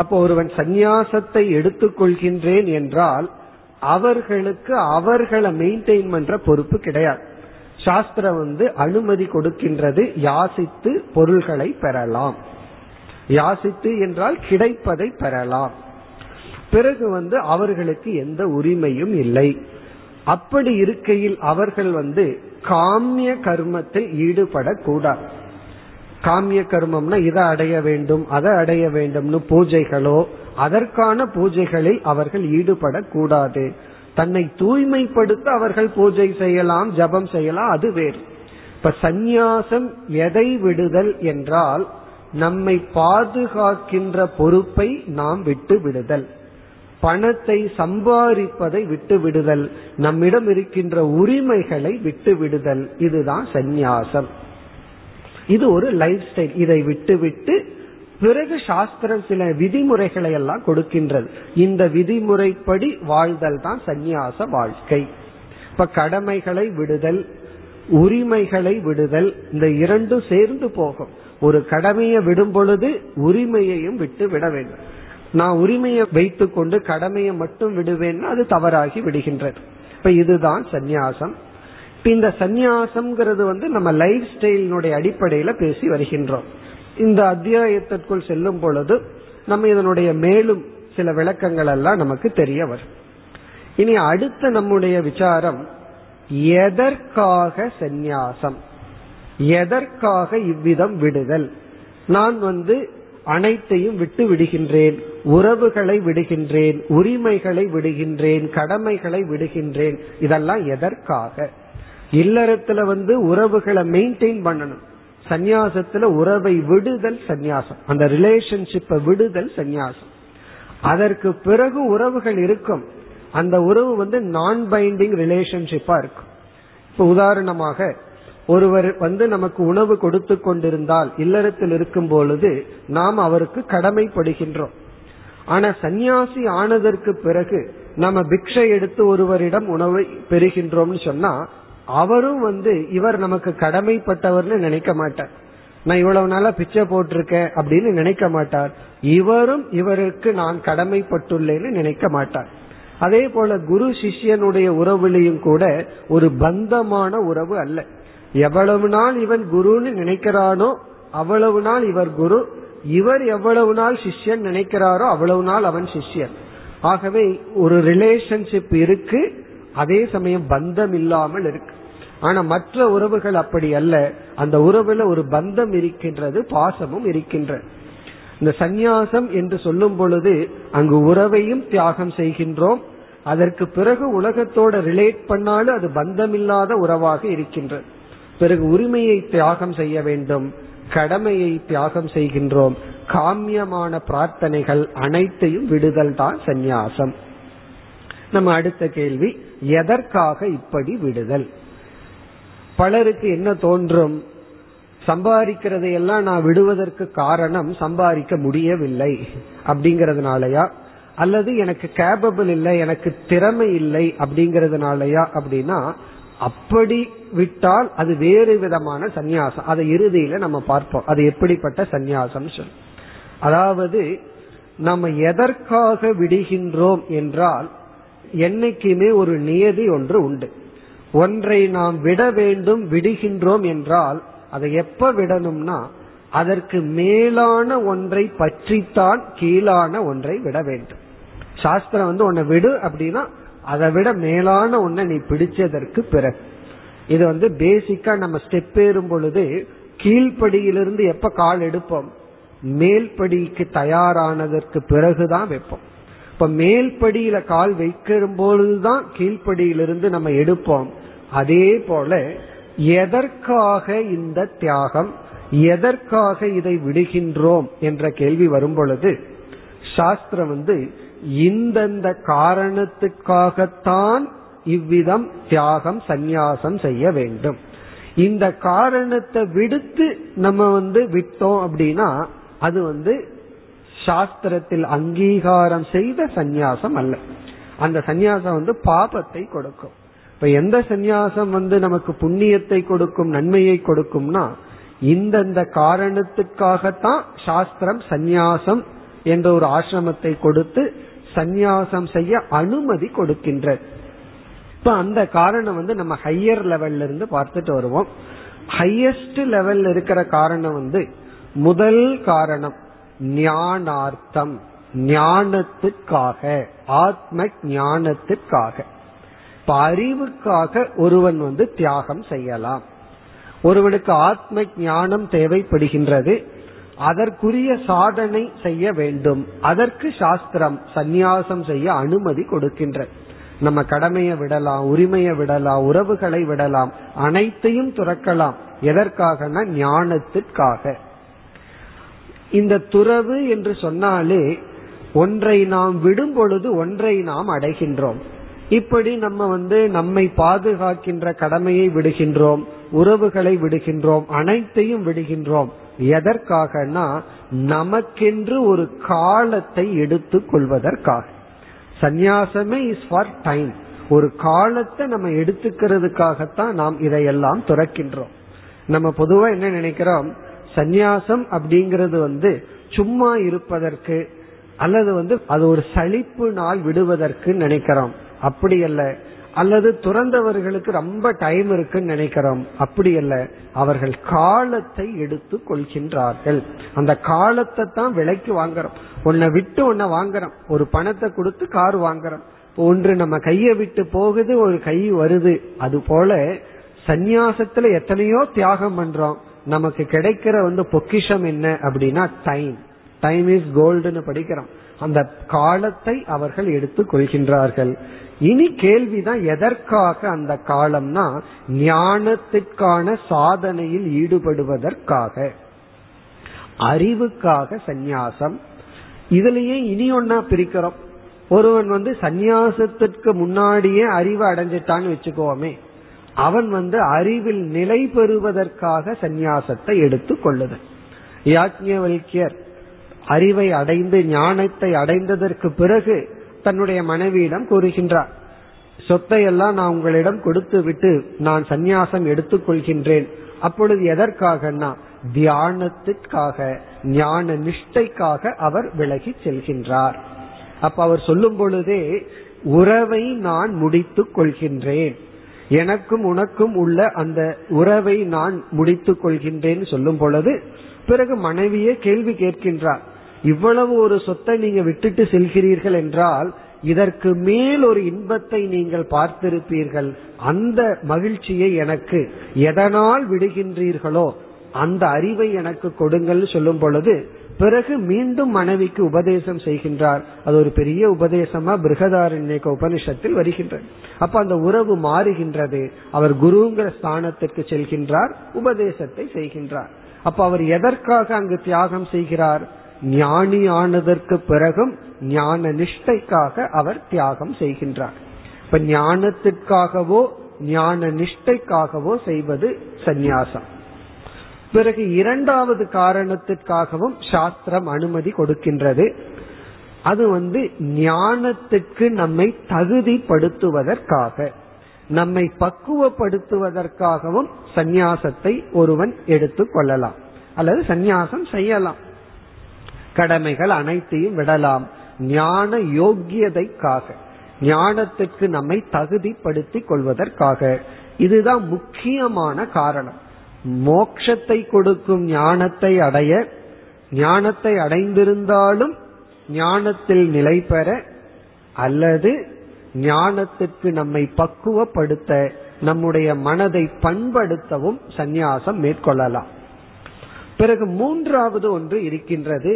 அப்போ ஒருவன் சந்நியாசத்தை எடுத்துக்கொள்கின்றேன் என்றால் அவர்களுக்கு அவர்களை மெயின்டைன் பண்ற பொறுப்பு கிடையாது. சாஸ்திரம் அனுமதி கொடுக்கின்றது, யாசித்து பொருள்களை பெறலாம், யாசித்து என்றால் கிடைப்பதை பெறலாம். பிறகு அவர்களுக்கு எந்த உரிமையும் இல்லை. அப்படி இருக்கையில் அவர்கள் காமிய கர்மத்தில் ஈடுபடக்கூடாது. காமிய கர்மம்னா இதை அடைய வேண்டும் அதை அடைய வேண்டும்னு பூஜைகளோ அதற்கான பூஜைகளில் அவர்கள் ஈடுபடக்கூடாது. தன்னை தூய்மைப்படுத்த அவர்கள் பூஜை செய்யலாம், ஜபம் செய்யலாம், அது வேறு. இப்ப சந்நியாசம் எதை விடுதல் என்றால் நம்மை பாதுகாக்கின்ற பொறுப்பை நாம் விட்டு விடுதல், பணத்தை சம்பாதிப்பதை விட்டு விடுதல், நம்மிடம் இருக்கின்ற உரிமைகளை விட்டு விடுதல், இதுதான் சந்நியாசம். இது ஒரு லைஃப் ஸ்டைல். இதை விட்டுவிட்டு பிறகு சாஸ்திரம் சில விதிமுறைகளை எல்லாம் கொடுக்கின்றது. இந்த விதிமுறைப்படி வாழ்தல் தான் சந்நியாச வாழ்க்கை. இப்ப கடமைகளை விடுதல், உரிமைகளை விடுதல், இந்த இரண்டும் சேர்ந்து போகும். ஒரு கடமையை விடும் பொழுது உரிமையையும் விட்டு விட வேண்டும். நான் உரிமையை வைத்து கொண்டு கடமையை மட்டும் விடுவேன்னா அது தவறாகி விடுகின்றது. இப்ப இதுதான் சந்நியாசம். இந்த சந்நியாசம்ங்கிறது நம்ம லைஃப் ஸ்டைலினுடைய அடிப்படையில பேசி வருகின்றோம். இந்த அத்தியாயத்திற்குள் செல்லும் பொழுது நம்ம இதனுடைய மேலும் சில விளக்கங்கள் எல்லாம் நமக்கு தெரிய வரும். இனி அடுத்த நம்முடைய விசாரம், எதற்காக சந்நியாசம், எதற்காக இவ்விதம் விடுதல்? நான் அனைத்தையும் விட்டு விடுகின்றேன், உறவுகளை விடுகின்றேன், உரிமைகளை விடுகின்றேன், கடமைகளை விடுகின்றேன், இதெல்லாம் எதற்காக? இல்லறத்துல உறவுகளை மெயின்டைன் பண்ணணும். சந்நியாசத்துல உறவை விடுதல் சந்நியாசம், அந்த ரிலேஷன்ஷிப்பை விடுதல் சந்நியாசம். அதற்கு பிறகு உறவுகள் இருக்கும், அந்த உறவு நான் பைண்டிங் ரிலேஷன்ஷிப்பா இருக்கும். இப்ப உதாரணமாக ஒருவர் நமக்கு உணவு கொடுத்து கொண்டிருந்தால் இல்லறத்தில் இருக்கும் பொழுது நாம் அவருக்கு கடமைப்படுகின்றோம். ஆனா சந்நியாசி ஆனதற்கு பிறகு நம்ம பிக்ஷை எடுத்து ஒருவரிடம் உணவை பெறுகின்றோம்னு சொன்னா அவரும் இவர் நமக்கு கடமைப்பட்டவர்னு நினைக்க மாட்டார். நான் இவ்வளவு நாளா பிச்சை போட்டிருக்கேன் அப்படின்னு நினைக்க மாட்டார். இவரும் இவருக்கு நான் கடமைப்பட்டுள்ளேன்னு நினைக்க மாட்டார். அதே போல குரு சிஷ்யனுடைய உறவுலையும் கூட ஒரு பந்தமான உறவு அல்ல. எவ்வளவு நாள் இவன் குருன்னு நினைக்கிறானோ அவ்வளவு நாள் இவர் குரு, இவர் எவ்வளவு நாள் சிஷ்யன் நினைக்கிறாரோ அவ்வளவு நாள் அவன் சிஷ்யன். ஆகவே ஒரு ரிலேஷன்ஷிப் இருக்கு, அதே சமயம் பந்தம் இல்லாமல் இருக்கு. ஆனா மற்ற உறவுகள் அப்படி அல்ல, அந்த உறவுல ஒரு பந்தம் இருக்கின்றது, பாசமும் இருக்கின்றது. இந்த சந்நியாசம் என்று சொல்லும் பொழுது அங்கு உறவையும் தியாகம் செய்கின்றோம், அதற்கு பிறகு உலகத்தோட ரிலேட் பண்ணாலும் அது பந்தமில்லாத உறவாக இருக்கின்றது. பிறகு உரிமையை தியாகம் செய்ய வேண்டும், கடமையை தியாகம் செய்கின்றோம், காமியமான பிரார்த்தனைகள் அனைத்தையும் விடுதல் தான் சந்நியாசம். நம்ம அடுத்த கேள்வி, எதற்காக இப்படி விடுதல்? பலருக்கு என்ன தோன்றும், சம்பாதிக்கிறதையெல்லாம் நான் விடுவதற்கு காரணம் சம்பாதிக்க முடியவில்லை அப்படிங்கறதுனாலயா, அல்லது எனக்கு கேபபிள் இல்லை, எனக்கு திறமை இல்லை அப்படிங்கறதுனாலயா? அப்படின்னா அப்படி விட்டால் அது வேறு விதமான சந்நியாசம். அதை இறுதியில நம்ம பார்ப்போம், அது எப்படிப்பட்ட சந்நியாசம் சொல்லு. அதாவது நம்ம எதற்காக விடுகின்றோம் என்றால் என்னைக்குமே ஒரு நியதி ஒன்று உண்டு. ஒன்றை நாம் விட வேண்டும், விடுகின்றோம் என்றால் அதை எப்ப விடணும்னா அதற்கு மேலான ஒன்றை பற்றித்தான் கீழான ஒன்றை விட வேண்டும். சாஸ்திரம் உன்னை விடு அப்படின்னா அதை விட மேலான ஒன்றை நீ பிடிச்சதற்கு பிறகு. இது பேசிக்கா நம்ம ஸ்டெப் ஏறும் பொழுது கீழ்படியிலிருந்து எப்ப கால் எடுப்போம், மேல்படிக்கு தயாரானதற்கு பிறகுதான் வைப்போம். இப்ப மேல்படியில கால் வைக்கும் பொழுதுதான் கீழ்படியிலிருந்து நம்ம எடுப்போம். அதே போல எதற்காக இந்த தியாகம், எதற்காக இதை விடுகின்றோம் என்ற கேள்வி வரும் பொழுது சாஸ்திரம் இந்தந்த காரணத்துக்காகத்தான் இவ்விதம் தியாகம் சந்நியாசம் செய்ய வேண்டும். இந்த காரணத்தை விடுத்து நம்ம விட்டோம் அப்படின்னா அது சாஸ்திரத்தில் அங்கீகாரம் செய்த சந்நியாசம் அல்ல. அந்த சந்நியாசம் பாபத்தை கொடுக்கும். இப்ப எந்த சந்நியாசம் நமக்கு புண்ணியத்தை கொடுக்கும், நன்மையை கொடுக்கும்னா இந்தந்த காரணத்துக்காகத்தான் சாஸ்திரம் சந்நியாசம் என்ற ஒரு ஆசிரமத்தை கொடுத்து சந்நியாசம் செய்ய அனுமதி கொடுக்கின்ற. இப்ப அந்த காரணம் நம்ம ஹையர் லெவல்ல இருந்து பார்த்துட்டு வருவோம். ஹையஸ்ட் லெவல்ல இருக்கிற காரணம் முதல் காரணம் ஞானார்த்தம், ஞானத்துக்காக, ஆத்ம ஞானத்துக்காக, இப்ப அறிவுக்காக ஒருவன் தியாகம் செய்யலாம். ஒருவனுக்கு ஆத்ம ஞானம் தேவைப்படுகின்றது, அதற்குரிய சாதனை செய்ய வேண்டும். அதற்கு சாஸ்திரம் சந்நியாசம் செய்ய அனுமதி கொடுக்கின்ற. நம்ம கடமையை விடலாம், உரிமையை விடலாம், உறவுகளை விடலாம், அனைத்தையும் துறக்கலாம். எதற்காகனா ஞானத்திற்காக. இந்த துறவு என்று சொன்னாலே ஒன்றை நாம் விடும் பொழுது ஒன்றை நாம் அடைகின்றோம். இப்படி நம்ம நம்மை பாதுகாக்கின்ற கடமையை விடுகின்றோம், உறவுகளை விடுகின்றோம், அனைத்தையும் விடுகின்றோம். எதற்காகனா நமக்கென்று ஒரு காலத்தை எடுத்து கொள்வதற்காக. சந்நியாசமே இஸ் ஃபார் டைம். ஒரு காலத்தை நம்ம எடுத்துக்கிறதுக்காகத்தான் நாம் இதையெல்லாம் துறக்கின்றோம். நம்ம பொதுவா என்ன நினைக்கிறோம், சந்நியாசம் அப்படிங்கிறது சும்மா இருப்பதற்கு அல்லது அது ஒரு சலிப்பு நாள் விடுவதற்கு நினைக்கிறோம். அப்படி அல்ல. அல்லது துறந்தவர்களுக்கு ரொம்ப டைம் இருக்குன்னு நினைக்கிறோம். அப்படி அல்ல. அவர்கள் காலத்தை எடுத்து கொள்கின்றார்கள். அந்த காலத்தை தான் விலைக்கு வாங்குறோம். ஒன்ன விட்டு ஒன்ன வாங்குறோம். ஒரு பணத்தை கொடுத்து கார் வாங்குறோம். ஒன்று நம்ம கையை விட்டு போகுது, ஒரு கை வருது. அது போல சந்நியாசத்துல எத்தனையோ தியாகம் பண்றோம். நமக்கு கிடைக்கிற பொக்கிஷம் என்ன அப்படின்னா டைம். டைம் இஸ் கோல்டுன்னு படிக்கிறோம். அந்த காலத்தை அவர்கள் எடுத்து கொள்கின்றார்கள். இனி கேள்விதான், எதற்காக அந்த காலம்னா ஞானத்திற்கான சாதனையில் ஈடுபடுவதற்காக, அறிவுக்காக சந்நியாசம். இதுலயே இனி ஒன்னா பிரிக்கிறோம். ஒருவன் சந்நியாசத்திற்கு முன்னாடியே அறிவு அடைஞ்சிட்டான்னு வச்சுக்கோமே, அவன் அறிவில் நிலை பெறுவதற்காக சந்நியாசத்தை எடுத்து கொள்ளுது. யாஜ்ஞவல்கியர் அறிவை அடைந்து ஞானத்தை அடைந்ததற்கு பிறகு தன்னுடைய மனைவியிடம் கூறுகின்றார், சொத்தை எல்லாம் நான் உங்களிடம் கொடுத்து விட்டு நான் சந்நியாசம் எடுத்துக்கொள்கின்றேன். அப்பொழுது எதற்காகனா தியானத்திற்காக, ஞான நிஷ்டைக்காக அவர் விலகி செல்கின்றார். அப்ப அவர் சொல்லும் பொழுதே உறவை நான் முடித்து கொள்கின்றேன், எனக்கும் உனக்கும் உள்ள அந்த உறவை நான் முடித்து கொள்கின்றேன் சொல்லும் பொழுது, பிறகு மனைவியே கேள்வி கேட்கின்றார், இவ்வளவு ஒரு சொத்தை நீங்க விட்டுட்டு செல்கிறீர்கள் என்றால் இதற்கு மேல் ஒரு இன்பத்தை நீங்கள் பார்த்திருப்பீர்கள், அந்த மகிழ்ச்சியை எனக்கு எதனால் விடுகின்றீர்களோ அந்த அறிவை எனக்கு கொடுங்கள் சொல்லும் பொழுது, பிறகு மீண்டும் மனைவிக்கு உபதேசம் செய்கின்றார். அது ஒரு பெரிய உபதேசமா பிருகதாரண்யக உபனிஷத்தில் வருகின்றது. அப்ப அந்த உறவு மாறுகின்றது. அவர் குருங்கிற ஸ்தானத்திற்கு செல்கின்றார், உபதேசத்தை செய்கின்றார். அப்ப அவர் எதற்காக அங்கு தியாகம் செய்கிறார்? ஞானி ஆனதற்கு பிறகும் ஞான நிஷ்டைக்காக அவர் தியாகம் செய்கின்றார். இப்ப ஞானத்திற்காகவோ ஞான நிஷ்டைக்காகவோ செய்வது சந்நியாசம். பிறகு இரண்டாவது காரணத்திற்காகவும் சாஸ்திரம் அனுமதி கொடுக்கின்றது. அது ஞானத்திற்கு நம்மை தகுதிப்படுத்துவதற்காக, நம்மை பக்குவப்படுத்துவதற்காகவும் சந்நியாசத்தை ஒருவன் எடுத்து கொள்ளலாம் அல்லது சந்நியாசம் செய்யலாம். கடமைகள் அனைத்தையும் விடலாம். ஞான யோக்கியதைக்காக, ஞானத்திற்கு நம்மை தகுதிப்படுத்தி கொள்வதற்காக. இதுதான் முக்கியமான காரணம். மோட்சத்தை கொடுக்கும் ஞானத்தை அடைய, ஞானத்தை அடைந்திருந்தாலும் ஞானத்தில் நிலை பெற அல்லது ஞானத்திற்கு நம்மை பக்குவப்படுத்த, நம்முடைய மனதை பண்படுத்தவும் சந்நியாசம் மேற்கொள்ளலாம். பிறகு மூன்றாவது ஒன்று இருக்கின்றது.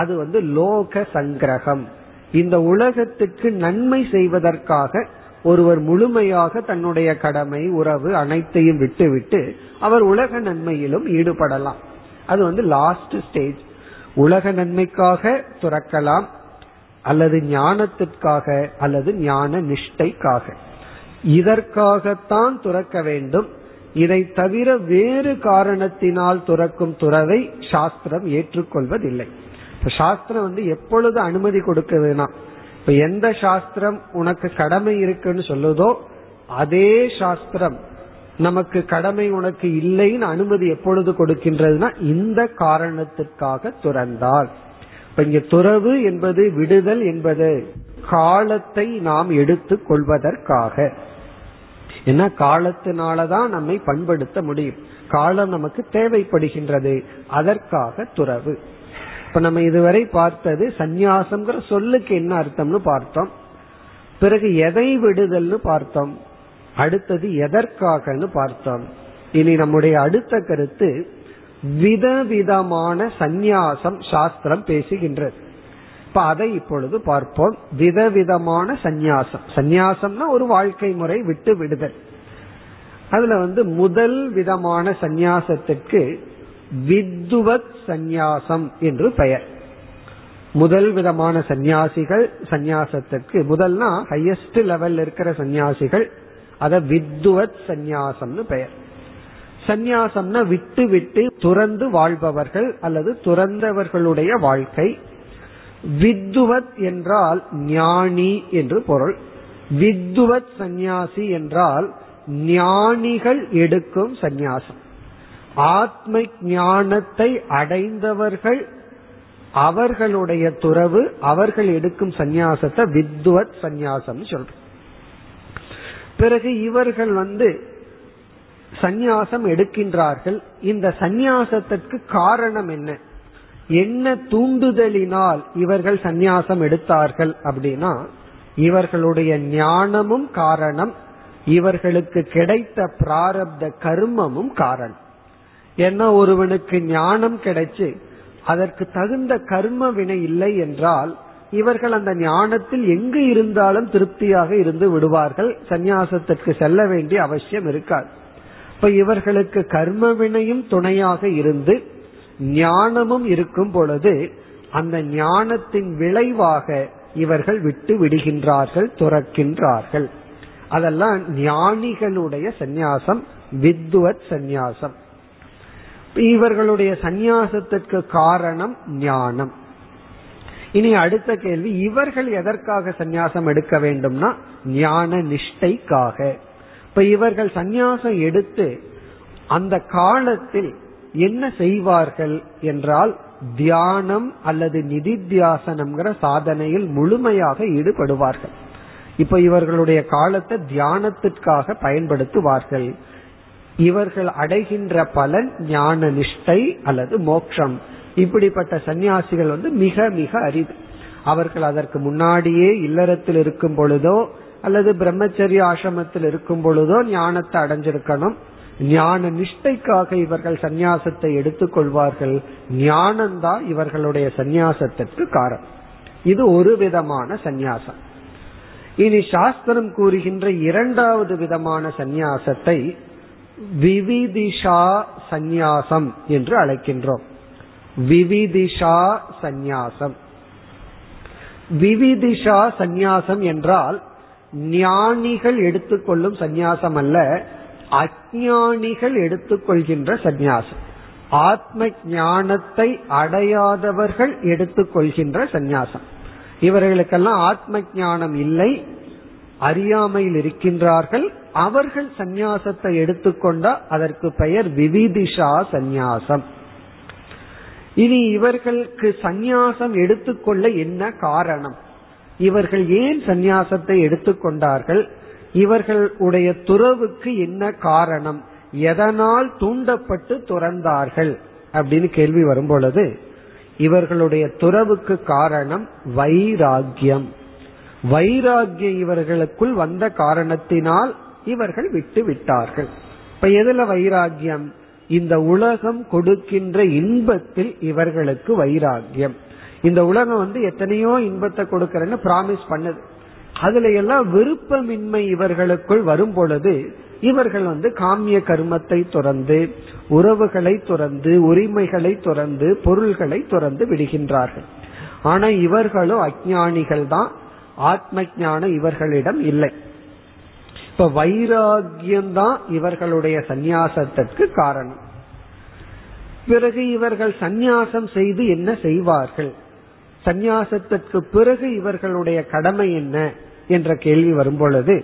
அது லோக சங்கிரகம். இந்த உலகத்துக்கு நன்மை செய்வதற்காக ஒருவர் முழுமையாக தன்னுடைய கடமை, உறவு அனைத்தையும் விட்டுவிட்டு அவர் உலக நன்மையிலும் ஈடுபடலாம். அது லாஸ்ட் ஸ்டேஜ். உலக நன்மைக்காக துறக்கலாம் அல்லது ஞானத்திற்காக அல்லது ஞான நிஷ்டைக்காக. இதற்காகத்தான் துறக்க வேண்டும். இதை தவிர வேறு காரணத்தினால் துறக்கும் துறவை சாஸ்திரம் ஏற்றுக்கொள்வதில்லை. சாஸ்திரம் எப்பொழுது அனுமதி கொடுக்குதுன்னா, இப்ப எந்த சாஸ்திரம் உனக்கு கடமை இருக்குன்னு சொல்லுதோ அதே சாஸ்திரம் நமக்கு கடமை உனக்கு இல்லைன்னு அனுமதி எப்பொழுது கொடுக்கின்றதுனா இந்த காரணத்திற்காக துறந்தால். இப்ப இங்க துறவு என்பது, விடுதல் என்பது காலத்தை நாம் எடுத்து கொள்வதற்காக. ஏன்னா காலத்தினாலதான் நம்மை பண்படுத்த முடியும். காலம் நமக்கு தேவைப்படுகின்றது, அதற்காக துறவு. இப்ப நம்ம இதுவரை பார்த்தது சந்நியாசம்ங்கிற சொல்லுக்கு என்ன அர்த்தம்னு பார்த்தோம். பிறகு எதை விடுதல்னு பார்த்தோம். அடுத்தது எதற்காகனு பார்த்தோம். இனி நம்முடைய அடுத்த கருத்து, விதவிதமான சந்நியாசம் சாஸ்திரம் பேசுகின்றது. இப்ப அதை இப்பொழுது பார்ப்போம். விதவிதமான சந்நியாசம். சந்நியாசம்னா ஒரு வாழ்க்கை முறை விட்டு விடுதல். அதுல முதல் விதமான சந்நியாசத்துக்கு வித்வத் சந்நியாசம் என்று பெயர். முதல் விதமான சந்நியாசிகள் சந்நியாசத்துக்கு முதல்னா ஹையஸ்ட் லெவல் இருக்கிற சந்நியாசிகள், அத வித்வத் சந்நியாசம்னு பெயர். சந்நியாசம்னா விட்டு விட்டு துறந்து வாழ்பவர்கள் அல்லது துறந்தவர்களுடைய வாழ்க்கை. வித்வத் என்றால் ஞானி என்று பொருள். வித்வத் சந்நியாசி என்றால் ஞானிகள் எடுக்கும் சந்நியாசம். ஆத்ம ஞானத்தை அடைந்தவர்கள் அவர்களுடைய துறவு, அவர்கள் எடுக்கும் சந்நியாசத்தை வித்வத் சந்நியாசம் சொல்ற. பிறகு இவர்கள் சந்நியாசம் எடுக்கின்றார்கள். இந்த சந்நியாசத்திற்கு காரணம் என்ன, என்ன தூண்டுதலினால் இவர்கள் சந்நியாசம் எடுத்தார்கள் அப்படின்னா, இவர்களுடைய ஞானமும் காரணம், இவர்களுக்கு கிடைத்த பிராரப்த கர்மமும் காரணம். ஏன்னா ஒருவனுக்கு ஞானம் கிடைச்சு அதற்கு தகுந்த கர்ம வினை இல்லை என்றால் இவர்கள் அந்த ஞானத்தில் எங்கு இருந்தாலும் திருப்தியாக இருந்து விடுவார்கள், சந்நியாசத்திற்கு செல்ல வேண்டிய அவசியம் இருக்காது. இப்ப இவர்களுக்கு கர்ம வினையும் துணையாக இருந்து ஞானமும் இருக்கும் பொழுது அந்த ஞானத்தின் விளைவாக இவர்கள் விட்டு விடுகின்றார்கள், துறக்கின்றார்கள். அதெல்லாம் ஞானிகளுடைய சந்நியாசம், வித்வத் சந்நியாசம். இவர்களுடைய சந்நியாசத்திற்கு காரணம் ஞானம். இனி அடுத்த கேள்வி, இவர்கள் எதற்காக சந்நியாசம் எடுக்க வேண்டும்னா ஞான நிஷ்டைக்காக. இப்ப இவர்கள் சந்நியாசம் எடுத்து அந்த காலத்தில் என்ன செய்வார்கள் என்றால் தியானம் அல்லது நிதித்தியாசனம்ங்கிற சாதனையில் முழுமையாக ஈடுபடுவார்கள். இப்ப இவர்களுடைய காலத்தை தியானத்திற்காக பயன்படுத்துவார்கள். இவர்கள் அடைகின்ற பலன் ஞான நிஷ்டை அல்லது மோட்சம். இப்படிப்பட்ட சந்நியாசிகள் மிக மிக அரிது. அவர்கள் அதற்கு முன்னாடியே இல்லறத்தில் இருக்கும் பொழுதோ அல்லது பிரம்மச்சரிய ஆசிரமத்தில் இருக்கும் பொழுதோ ஞானத்தை அடைஞ்சிருக்கணும். ஞான நிஷ்டைக்காக இவர்கள் சந்நியாசத்தை எடுத்துக்கொள்வார்கள். ஞானம்தான் இவர்களுடைய சந்நியாசத்திற்கு காரணம். இது ஒரு விதமான சந்நியாசம். இனி சாஸ்திரம் கூறுகின்ற இரண்டாவது விதமான சந்நியாசத்தை விவிதிஷா சந்நியாசம் என்று அழைக்கின்றோம். விவிதிஷா சந்நியாசம். விவிதிஷா சந்நியாசம் என்றால் ஞானிகள் எடுத்துக்கொள்ளும் சந்நியாசம் அல்ல, அஞ்ஞானிகள் எடுத்துக்கொள்கின்ற சந்நியாசம். ஆத்ம ஞானத்தை அடையாதவர்கள் எடுத்துக்கொள்கின்ற சந்நியாசம். இவர்களுக்கெல்லாம் ஆத்ம ஞானம் இல்லை, அறியாமையில் இருக்கின்றார்கள். அவர்கள் சந்நியாசத்தை எடுத்துக்கொண்டா அதற்கு பெயர் விவிதிஷா சந்நியாசம். இனி இவர்களுக்கு சந்நியாசம் எடுத்துக்கொள்ள என்ன காரணம், இவர்கள் ஏன் சந்நியாசத்தை எடுத்துக்கொண்டார்கள், இவர்களுடைய துறவுக்கு என்ன காரணம், எதனால் தூண்டப்பட்டு துறந்தார்கள் அப்படின்னு கேள்வி வரும் பொழுது இவர்களுடைய துறவுக்கு காரணம் வைராகியம். வைராகியம் இவர்களுக்குள் வந்த காரணத்தினால் இவர்கள் விட்டு விட்டார்கள். இப்ப எதுல வைராகியம், இந்த உலகம் கொடுக்கின்ற இன்பத்தில் இவர்களுக்கு வைராகியம். இந்த உலகம் எத்தனையோ இன்பத்தை கொடுக்கறன்னு பிராமிஸ் பண்ணுது. அதுல எல்லாம் விருப்பமின்மை இவர்களுக்குள் வரும் பொழுது இவர்கள் காமிய கர்மத்தை துறந்து, உறவுகளை துறந்து, உரிமைகளை துறந்து, பொருள்களை துறந்து விடுகின்றார்கள். ஆனா இவர்களும் அஞ்ஞானிகள் தான், ஆத்ம ஞானம் இவர்களிடம் இல்லை. இப்ப வைராகியம்தான் இவர்களுடைய சந்நியாசத்திற்கு காரணம். பிறகு இவர்கள் சந்நியாசம் செய்து என்ன செய்வார்கள், சந்நியாசத்திற்கு பிறகு இவர்களுடைய கடமை என்ன என்ற கேள்வி வரும் பொழுது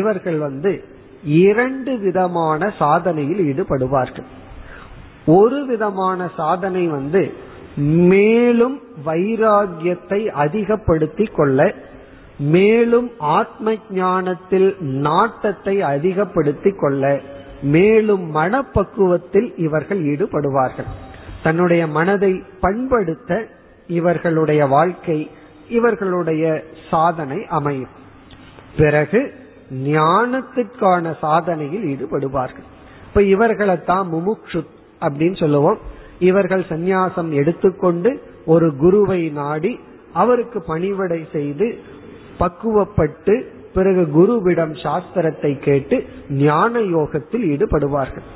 இவர்கள் இரண்டு விதமான சாதனையில் ஈடுபடுவார்கள். ஒரு விதமான சாதனை மேலும் வைராகியத்தை அதிகப்படுத்திக் கொள்ள, மேலும் ஆத்ம ஞானத்தில் நாட்டத்தை அதிகப்படுத்திக் கொள்ள, மேலும் மனப்பக்குவத்தில் இவர்கள் ஈடுபடுவார்கள். தன்னுடைய மனதை பண்படுத்த இவர்களுடைய வாழ்க்கை, இவர்களுடைய சாதனை அமையும். பிறகு ஞானத்திற்கான சாதனையில் ஈடுபடுவார்கள். இப்ப இவர்களை தான் முமுக்ஷு அப்படின்னு சொல்லுவோம். இவர்கள் சந்நியாசம் எடுத்துக்கொண்டு ஒரு குருவை நாடி அவருக்கு பணிவிடை செய்து பக்குவப்பட்டு பிறகு குருவிடம் சாஸ்திரத்தை கேட்டு ஞான யோகத்தில் ஈடுபடுவார்கள்.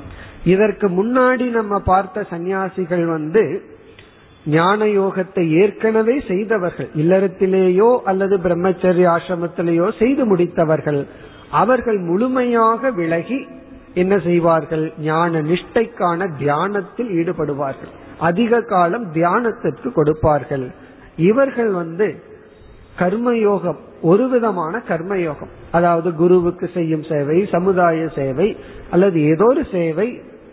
இதற்கு முன்னாடி நம்ம பார்த்த சந்நியாசிகள் ஞான யோகத்தை ஏற்கனவே செய்தவர்கள், இல்லறத்திலேயோ அல்லது பிரம்மச்சரிய ஆசிரமத்திலேயோ செய்து முடித்தவர்கள். அவர்கள் முழுமையாக விலகி என்ன செய்வார்கள்? ஞான நிஷ்டைக்கான தியானத்தில் ஈடுபடுவார்கள். அதிக காலம் தியானத்திற்கு கொடுப்பார்கள். இவர்கள் கர்மயோகம், ஒரு விதமான கர்மயோகம், அதாவது குருவுக்கு செய்யும் சேவை, சமுதாய சேவை அல்லது ஏதோ ஒரு சேவை,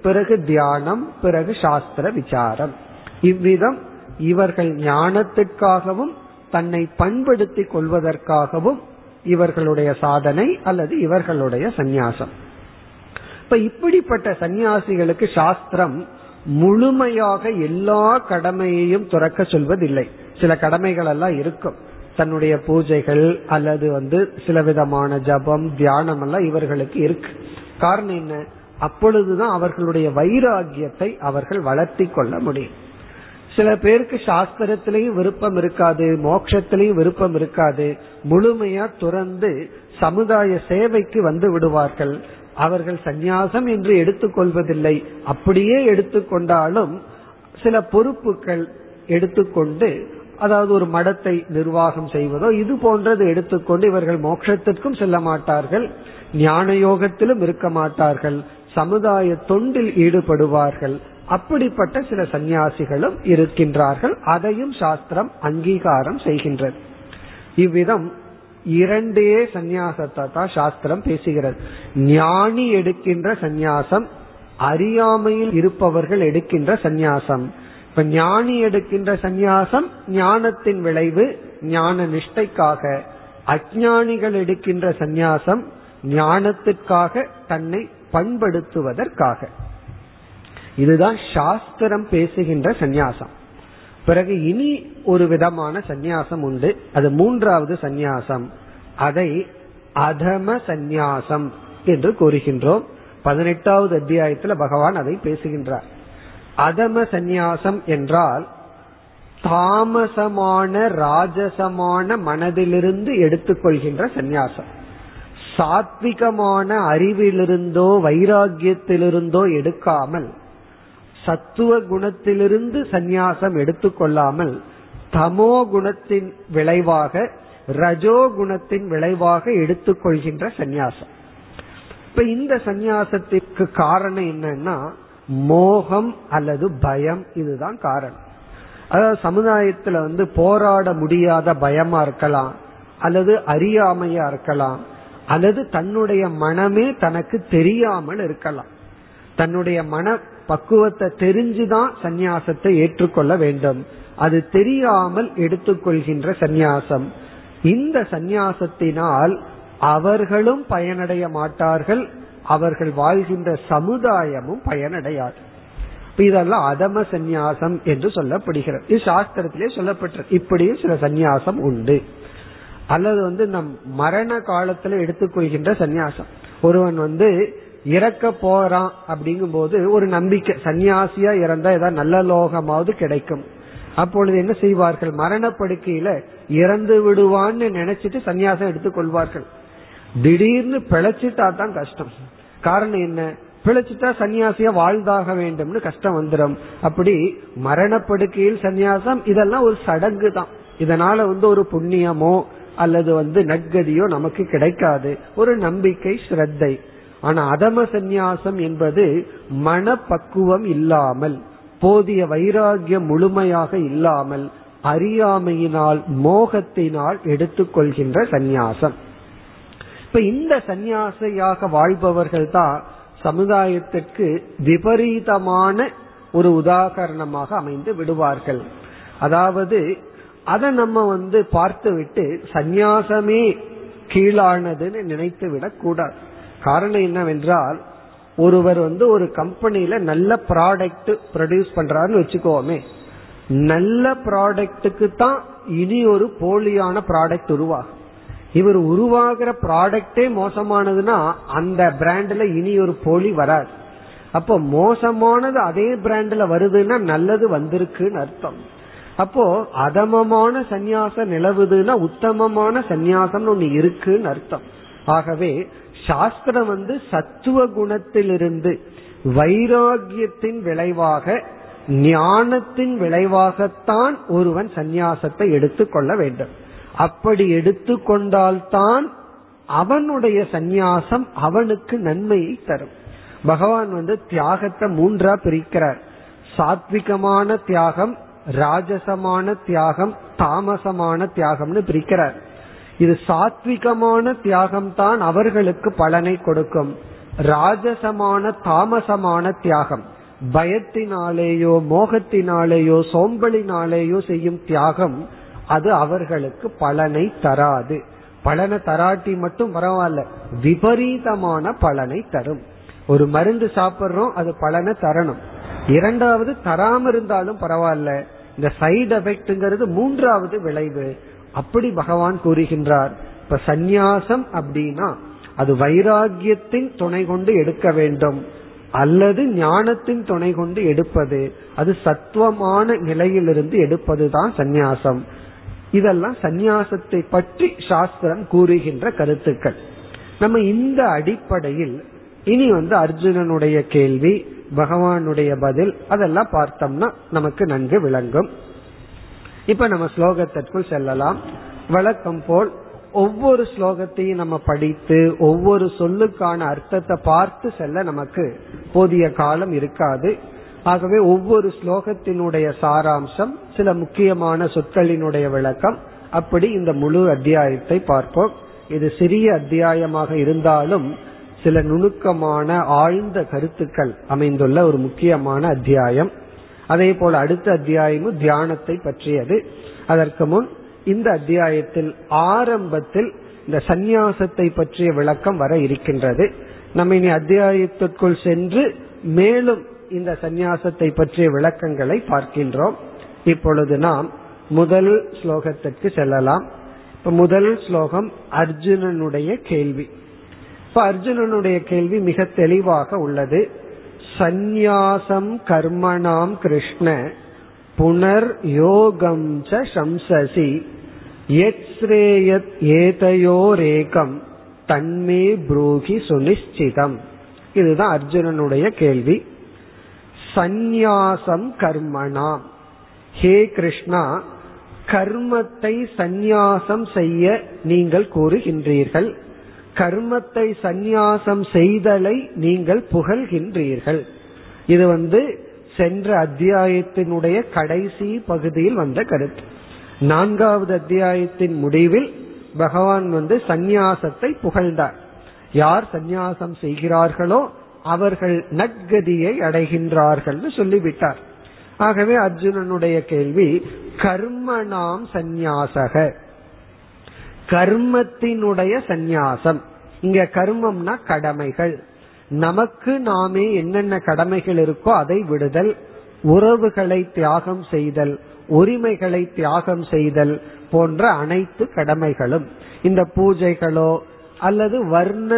பிறகு தியானம், பிறகு சாஸ்திர விசாரம். இவ்விதம் இவர்கள் ஞானத்திற்காகவும் தன்னை பண்படுத்திக் கொள்வதற்காகவும் இவர்களுடைய சாதனை அல்லது இவர்களுடைய சந்நியாசம். இப்ப இப்படிப்பட்ட சந்நியாசிகளுக்கு சாஸ்திரம் முழுமையாக எல்லா கடமையையும் துறக்க சொல்வதில்லை. சில கடமைகள் எல்லாம் இருக்கும், தன்னுடைய பூஜைகள் அல்லது சில விதமான ஜபம், தியானம் எல்லாம் இவர்களுக்கு இருக்கு. காரணம் என்ன? அப்பொழுதுதான் அவர்களுடைய வைராகியத்தை அவர்கள் வளர்த்தி கொள்ள முடியும். சில பேருக்கு சாஸ்திரத்திலையும் விருப்பம் இருக்காது, மோட்சத்திலையும் விருப்பம் இருக்காது, முழுமையா துறந்து சமுதாய சேவைக்கு வந்து விடுவார்கள். அவர்கள் சந்நியாசம் என்று எடுத்துக்கொள்வதில்லை. அப்படியே எடுத்துக்கொண்டாலும் சில பொறுப்புகள் எடுத்துக்கொண்டு, அதாவது ஒரு மடத்தை நிர்வாகம் செய்வதோ இது போன்றது எடுத்துக்கொண்டு இவர்கள் மோட்சத்திற்கும் செல்ல மாட்டார்கள், ஞான யோகத்திலும் இருக்க மாட்டார்கள், சமுதாய தொண்டில் ஈடுபடுவார்கள். அப்படிப்பட்ட சில சந்நியாசிகளும் இருக்கின்றார்கள். அதையும் சாஸ்திரம் அங்கீகாரம் செய்கின்றது. இவ்விதம் இரண்டே சந்நியாசத்தை தான் சாஸ்திரம் பேசுகிறது. ஞானி எடுக்கின்ற சந்நியாசம், அறியாமையில் இருப்பவர்கள் எடுக்கின்ற சந்நியாசம். இப்ப ஞானி எடுக்கின்ற சந்நியாசம் ஞானத்தின் விளைவு, ஞான நிஷ்டைக்காக. அஞ்ஞானிகள் எடுக்கின்ற சந்நியாசம் ஞானத்திற்காக, தன்னை பண்படுத்துவதற்காக. இதுதான் சாஸ்திரம் பேசுகின்ற சந்நியாசம். பிறகு இனி ஒரு விதமான சந்நியாசம் உண்டு, அது மூன்றாவது சந்நியாசம். அதை அதம சந்நியாசம் என்று கூறுகின்றோம். 18வது அத்தியாயத்தில் பகவான் அதை பேசுகின்றார். அதம சந்நியாசம் என்றால் தாமசமான ராஜசமான மனதிலிருந்து எடுத்துக்கொள்கின்ற சந்நியாசம். சாத்விகமான அறிவிலிருந்தோ வைராகியத்திலிருந்தோ எடுக்காமல், சத்துவ குணத்திலிருந்து சந்நியாசம் எடுத்துக்கொள்ளாமல், தமோ குணத்தின் விளைவாக, ரஜோ குணத்தின் விளைவாக எடுத்துக்கொள்கின்ற சந்நியாசம். இப்ப இந்த சந்நியாசத்திற்கு காரணம் என்னன்னா மோகம் அல்லது பயம். இதுதான் காரணம். அதாவது சமுதாயத்துல போராட முடியாத பயமா இருக்கலாம், அல்லது அறியாமையா இருக்கலாம், அல்லது தன்னுடைய மனமே தனக்கு தெரியாமல் இருக்கலாம். தன்னுடைய மன பக்குவத்தை தெரிஞ்சுதான் சந்நியாசத்தை ஏற்றுக்கொள்ள வேண்டும். அது தெரியாமல் எடுத்துக்கொள்கின்ற சந்நியாசம். இந்த சந்நியாசத்தினால் அவர்களும் பயனடைய மாட்டார்கள், அவர்கள் வாழ்கின்ற சமுதாயமும் பயனடையாது. இதெல்லாம் அதம சந்நியாசம் என்று சொல்லப்படுகிறது. இது சாஸ்திரத்திலே சொல்லப்பட்டிருக்கு. இப்படியும் சில சந்நியாசம் உண்டு. அல்லது நம் மரண காலத்துல எடுத்துக்கொள்கின்ற சந்நியாசம். ஒருவன் இறக்க போறான் அப்படிங்கும் போது ஒரு நம்பிக்கை, சன்னியாசியா இறந்தா ஏதாவது நல்ல லோகமாவது கிடைக்கும். அப்பொழுது என்ன செய்வார்கள்? மரணப்படுக்கையில இறந்து விடுவான்னு நினைச்சிட்டு சன்னியாசம் எடுத்துக்கொள்வார்கள். திடீர்னு பிழைச்சிட்டா தான் கஷ்டம். காரணம் என்ன? பிழைச்சிட்டா சன்னியாசியா வாழ்தாக வேண்டும்னு கஷ்டம் வந்துடும். அப்படி மரணப்படுக்கையில் சன்னியாசம் இதெல்லாம் ஒரு சடங்கு தான். இதனால ஒரு புண்ணியமோ அல்லது நற்கதியோ நமக்கு கிடைக்காது, ஒரு நம்பிக்கை, ஸ்ரத்தை. ஆனா அதம சந்நியாசம் என்பது மனப்பக்குவம் இல்லாமல், போதிய வைராகியம் முழுமையாக இல்லாமல், அறியாமையினால், மோகத்தினால் எடுத்துக்கொள்கின்ற சந்நியாசம். இப்ப இந்த சந்நியாசியாக வாழ்பவர்கள் தான் சமுதாயத்திற்கு விபரீதமான ஒரு உதாரணமாக அமைந்து விடுவார்கள். அதாவது அதை நம்ம பார்த்துவிட்டு சந்நியாசமே கீழானதுன்னு நினைத்து விடக்கூடாது. காரணம் என்னவென்றால், ஒருவர் ஒரு கம்பெனியில நல்ல ப்ராடக்ட் ப்ரொடியூஸ் பண்றாருன்னு வச்சுக்கோமே, நல்ல ப்ராடக்டுக்கு தான் இனி ஒரு போலியான ப்ராடக்ட் உருவாகும். இவர் உருவாகிற ப்ராடக்டே மோசமானதுன்னா அந்த பிராண்ட்ல இனி ஒரு போலி வராது. அப்போ மோசமானது அதே பிராண்ட்ல வருதுன்னா நல்லது வந்திருக்குன்னு அர்த்தம். அப்போ அதமமான சந்நியாசம் நிலவுதுன்னா உத்தமமான சந்நியாசம் ஒண்ணு இருக்குன்னு அர்த்தம். ஆகவே சாஸ்திரம் சத்துவ குணத்திலிருந்து வைராகியத்தின் விளைவாக ஞானத்தின் விளைவாகத்தான் ஒருவன் சந்நியாசத்தை எடுத்துக்கொள்ள வேண்டும். அப்படி எடுத்துக்கொண்டால்தான் அவனுடைய சந்நியாசம் அவனுக்கு நன்மையை தரும். பகவான் தியாகத்தை மூன்றா பிரிக்கிறார். சாத்விகமான தியாகம், ராஜசமான தியாகம், தாமசமான தியாகம்னு பிரிக்கிறார். இது சாத்விகமான தியாகம் தான் அவர்களுக்கு பலனை கொடுக்கும். ராஜசமான தாமசமான தியாகம் பயத்தினாலேயோ மோகத்தினாலேயோ சோம்பலினாலேயோ செய்யும் தியாகம் அது அவர்களுக்கு பலனை தராது. பலனை தராட்டி மட்டும் பரவாயில்ல, விபரீதமான பலனை தரும். ஒரு மருந்து சாப்பிடுறோம், அது பலனை தரணும். இரண்டாவது தராம இருந்தாலும் பரவாயில்ல, இந்த சைடு எஃபெக்ட்ங்கிறது மூன்றாவது விளைவு. அப்படி பகவான் கூறுகின்றார். இப்ப சந்நியாசம் அப்படின்னா அது வைராகியத்தின் துணை கொண்டு எடுக்க வேண்டும் அல்லது ஞானத்தின் துணை கொண்டு எடுப்பது, அது சத்துவமான நிலையிலிருந்து எடுப்பதுதான் சந்நியாசம். இதெல்லாம் சந்நியாசத்தை பற்றி சாஸ்திரம் கூறுகின்ற கருத்துக்கள். நம்ம இந்த அடிப்படையில் இனி அர்ஜுனனுடைய கேள்வி, பகவானுடைய பதில், அதெல்லாம் பார்த்தோம்னா நமக்கு நன்கு விளங்கும். இப்ப நம்ம ஸ்லோகத்திற்குள் செல்லலாம். வழக்கம் போல் ஒவ்வொரு ஸ்லோகத்தையும் நம்ம படித்து ஒவ்வொரு சொல்லுக்கான அர்த்தத்தை பார்த்து செல்ல நமக்கு போதிய காலம் இருக்காது. ஆகவே ஒவ்வொரு ஸ்லோகத்தினுடைய சாராம்சம், சில முக்கியமான சொற்களினுடைய விளக்கம், அப்படி இந்த முழு அத்தியாயத்தை பார்ப்போம். இது சிறிய அத்தியாயமாக இருந்தாலும் சில நுணுக்கமான ஆழ்ந்த கருத்துக்கள் அமைந்துள்ள ஒரு முக்கியமான அத்தியாயம். அதே போல அடுத்த அத்தியாயமும் தியானத்தை பற்றியது. அதற்கு முன் இந்த அத்தியாயத்தில் ஆரம்பத்தில் இந்த சந்நியாசத்தை பற்றிய விளக்கம் வர இருக்கின்றது. நம்ம இனி அத்தியாயத்திற்குள் சென்று மேலும் இந்த சந்நியாசத்தை பற்றிய விளக்கங்களை பார்க்கின்றோம். இப்பொழுது நாம் முதல் ஸ்லோகத்திற்கு செல்லலாம். இப்ப முதல் ஸ்லோகம் அர்ஜுனனுடைய கேள்வி. இப்ப அர்ஜுனனுடைய கேள்வி மிக தெளிவாக உள்ளது. சந்நியாசம் கர்மணாம் கிருஷ்ண புனர் யோகம் ச சம்சசி யத்ஸ்ரேயத் ஏதயோரேகம் தன்மே ப்ரூஹி சுநிஷ்சிதம். இதுதான் அர்ஜுனனுடைய கேள்வி. சந்நியாசம் கர்மணாம், ஹே கிருஷ்ணா, கர்மத்தை சந்நியாசம் செய்ய நீங்கள் கூறுகின்றீர்கள், கர்மத்தை சந்நியாசம் செய்தலை நீங்கள் புகழ்கின்றீர்கள். இது சென்ற அத்தியாயத்தினுடைய கடைசி பகுதியில் வந்த கருத்து. நான்காவது அத்தியாயத்தின் முடிவில் பகவான் சந்நியாசத்தை புகழ்ந்தார். யார் சந்நியாசம் செய்கிறார்களோ அவர்கள் நற்கதியை அடைகின்றார்கள் சொல்லிவிட்டார். ஆகவே அர்ஜுனனுடைய கேள்வி, கர்மணாம் சந்நியாசக, கர்மத்தினுடைய சந்நியாசம். இங்க கர்மம்னா கடமைகள். நமக்கு நாமே என்னென்ன கடமைகள் இருக்கோ அதை விடுதல், உறவுகளை தியாகம் செய்தல், உரிமைகளை தியாகம் செய்தல் போன்ற அனைத்து கடமைகளும். இந்த பூஜைகளோ அல்லது வர்ண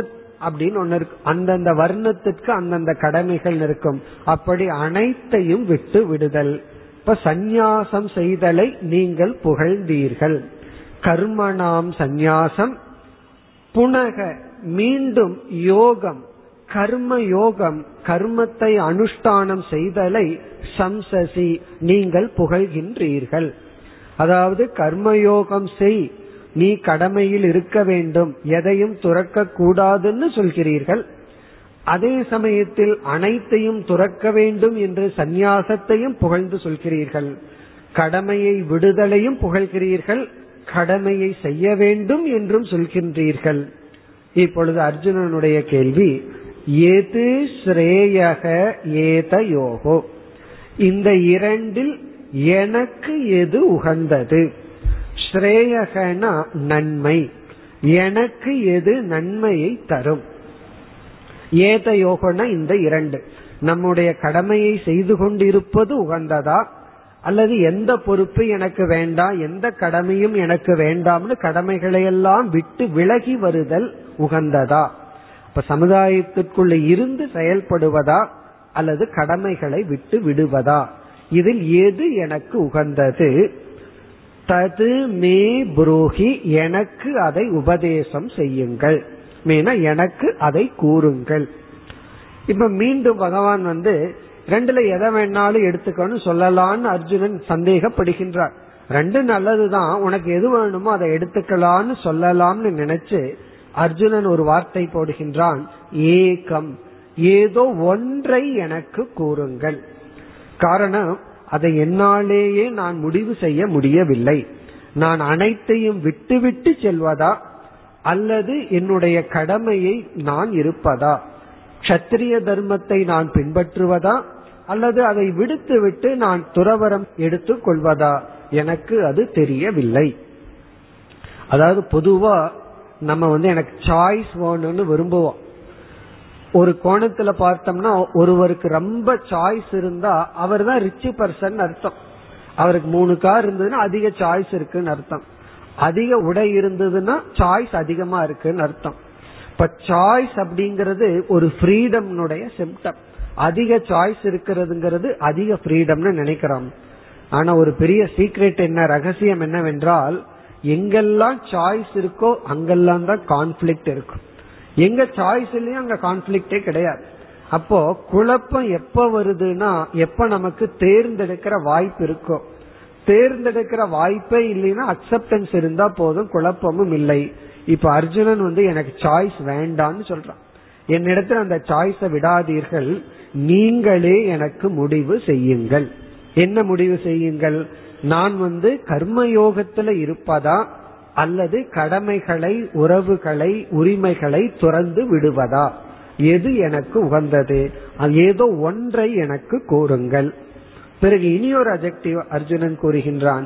அப்படின்னு ஒன்னு இருக்கு, அந்தந்த வர்ணத்திற்கு அந்தந்த கடமைகள் இருக்கும், அப்படி அனைத்தையும் விட்டு விடுதல். இப்ப சந்நியாசம் செய்தலை நீங்கள் புகழ்ந்தீர்கள். கர்மணாம் சந்நியாசம். புனக மீண்டும், யோகம் கர்ம யோகம், கர்மத்தை அனுஷ்டானம் செய்தலை சம்சசி நீங்கள் புகழ்கின்றீர்கள். அதாவது கர்மயோகம் செய், நீ கடமையில் இருக்க வேண்டும், எதையும் துறக்க கூடாதுன்னு சொல்கிறீர்கள். அதே சமயத்தில் அனைத்தையும் துறக்க வேண்டும் என்று சந்நியாசத்தையும் புகழ்ந்து சொல்கிறீர்கள். கடமையை விடுதலையும் புகழ்கிறீர்கள், கடமையை செய்ய வேண்டும் என்றும் சொல்கின்றீர்கள். இப்பொழுது அர்ஜுனனுடைய கேள்வி, ஏது ஸ்ரேயக ஏதயோகோ, இந்த இரண்டில் எனக்கு எது உகந்தது? ஸ்ரேயகனா நன்மை, எனக்கு எது நன்மையை தரும்? ஏதயோகனா இந்த இரண்டு, நம்முடைய கடமையை செய்து கொண்டிருப்பது உகந்ததா அல்லது எந்த பொறுப்பு எனக்கு வேண்டாம், எந்த கடமையும் எனக்கு வேண்டாம்னு கடமைகளையெல்லாம் விட்டு விலகி வருதல் உகந்ததா? இப்ப சமுதாயத்திற்குள்ள இருந்து செயல்படுவதா அல்லது கடமைகளை விட்டு விடுவதா, இதில் எது எனக்கு உகந்தது? தது மே புரோஹி, எனக்கு அதை உபதேசம் செய்யுங்கள், மீனா எனக்கு அதை கூறுங்கள். இப்ப மீண்டும் பகவான் ரெண்டுல எதை வேணாலும் எடுத்துக்கணும் சொல்லலான்னு அர்ஜுனன் சந்தேகப்படுகின்றார். ரெண்டு நல்லதுதான், உனக்கு எது வேணுமோ அதை எடுத்துக்கலான்னு சொல்லலாம்னு நினைச்சு அர்ஜுனன் ஒரு வார்த்தை போடுகின்றான், ஏகம், ஏதோ ஒன்றை எனக்கு கூறுங்கள். காரணம், அதை என்னாலேயே நான் முடிவு செய்ய முடியவில்லை. நான் அனைத்தையும் விட்டுவிட்டு செல்வதா அல்லது என்னுடைய கடமையை நான் இருப்பதா, க்ஷத்திரிய தர்மத்தை நான் பின்பற்றுவதா அல்லது அதை விடுத்துவிட்டு நான் துறவரம் எடுத்து கொள்வதா, எனக்கு அது தெரியவில்லை. அதாவது பொதுவா நம்ம எனக்கு சாய்ஸ் வேணும்னு விரும்புவோம். ஒரு கோணத்துல பார்த்தோம்னா ஒருவருக்கு ரொம்ப சாய்ஸ் இருந்தா அவர் தான் ரிச் பர்சன் அர்த்தம். அவருக்கு 3 கார் இருந்ததுன்னா அதிக சாய்ஸ் இருக்குன்னு அர்த்தம். அதிக உடை இருந்ததுன்னா சாய்ஸ் அதிகமா இருக்குன்னு அர்த்தம். இப்ப சாய்ஸ் அப்படிங்கிறது ஒரு ஃப்ரீடம் சிம்டம். அதிக சாய்ஸ் இருக்கிறதுங்கிறது அதிக ஃப்ரீடம்னு நினைக்கிறோம். ஆனா ஒரு பெரிய சீக்ரெட் என்ன, ரகசியம் என்னவென்றால், எங்கெல்லாம் சாய்ஸ் இருக்கோ அங்கெல்லாம் தான் கான்ஃபிளிக்ட் இருக்கும். எங்க சாய்ஸ் இல்லையோ அங்க கான்ஃபிளிக்டே கிடையாது. அப்போ குழப்பம் எப்ப வருதுன்னா எப்ப நமக்கு தேர்ந்தெடுக்கிற வாய்ப்பு இருக்கோ. தேர்ந்தெடுக்கிற வாய்ப்பே இல்லைன்னா அக்செப்டன்ஸ் இருந்தா போதும், குழப்பமும் இல்லை. இப்ப அர்ஜுனன் எனக்கு சாய்ஸ் வேண்டான்னு சொல்றான். என்னிடத்துல அந்த சாய்ஸை விடாதீர்கள், நீங்களே எனக்கு முடிவு செய்யுங்கள். என்ன முடிவு செய்யுங்கள்? நான் கர்மயோகத்துல இருப்பதா அல்லது கடமைகளை, உறவுகளை, உரிமைகளை துறந்து விடுவதா, எது எனக்கு உகந்தது, ஏதோ ஒன்றை எனக்கு கூறுங்கள். பிறகு இனியொரு அஜெக்டிவ் அர்ஜுனன் கூறுகின்றான்,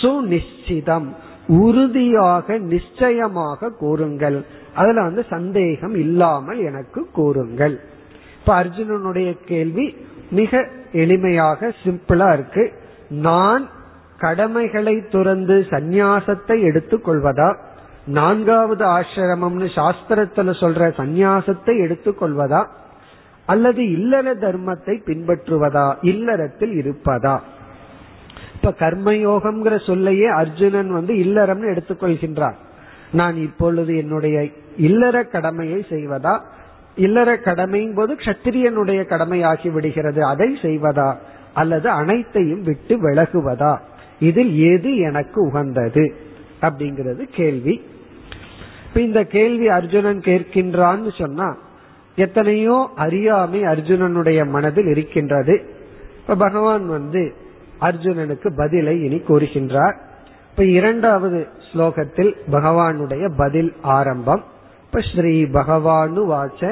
சுநிச்சிதம், உறுதியாக நிச்சயமாக கூறுங்கள். அதுல சந்தேகம் இல்லாமல் எனக்கு கூறுங்கள். இப்ப அர்ஜுனனுடைய கேள்வி மிக எளிமையாக சிம்பிளா இருக்கு. நான் கடமைகளை துறந்து சந்நியாசத்தை எடுத்துக்கொள்வதா, 4வது ஆசிரமம்னு சாஸ்திரத்துல சொல்ற சந்நியாசத்தை எடுத்துக்கொள்வதா அல்லது இல்லற தர்மத்தை பின்பற்றுவதா, இல்லறத்தில் இருப்பதா? இப்ப கர்மயோகம்ங்கிற சொல்லையே அர்ஜுனன் இல்லறம்னு எடுத்துக்கொள்கின்றார். நான் இப்பொழுது என்னுடைய இல்லற கடமையை செய்வதா, இல்லற கடமையின் போது க்ஷத்திரியனுடைய கடமையாகி விடுகிறது, அதை செய்வதா அல்லது அனைத்தையும் விட்டு விலகுவதா, இதில் எது எனக்கு உகந்தது அப்படிங்கிறது கேள்வி. இப்ப இந்த கேள்வி அர்ஜுனன் கேட்கின்றான்னு சொன்னா எத்தனையோ அறியாமை அர்ஜுனனுடைய மனதில் இருக்கின்றது. இப்ப பகவான் அர்ஜுனனுக்கு பதிலை இனி கூறுகின்றார். இப்ப 2வது ஸ்லோகத்தில் பகவானுடைய பதில் ஆரம்பம். இப்ப ஸ்ரீ பகவானு வாச்ச,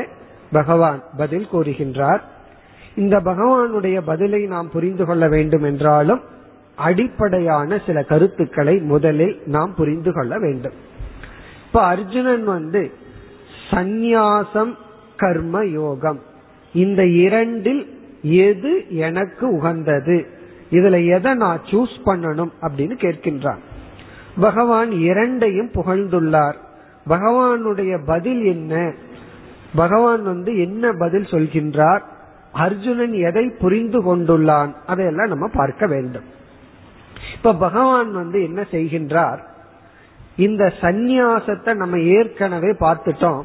பகவான் பதில் கூறுகின்றார். இந்த பகவானுடைய பதிலை நாம் புரிந்து கொள்ள வேண்டும் என்றாலும் அடிப்படையான சில கருத்துக்களை முதலில் நாம் புரிந்து கொள்ள வேண்டும். இப்ப அர்ஜுனன் சந்நியாசம், கர்ம யோகம், இந்த இரண்டில் எது எனக்கு உகந்தது, இதுல எதை நான் சூஸ் பண்ணணும் அப்படின்னு கேட்கின்றான். பகவான் இரண்டையும் புகழ்ந்துள்ளார். பகவானுடைய பதில் என்ன, பகவான் என்ன பதில் சொல்கின்றார், அர்ஜுனன் எதை புரிந்து கொண்டுள்ளான், அதையெல்லாம் நம்ம பார்க்க வேண்டும். இப்ப பகவான் என்ன செய்கின்றார், இந்த சந்நியாசத்தை நம்ம ஏற்கனவே பார்த்துட்டோம்.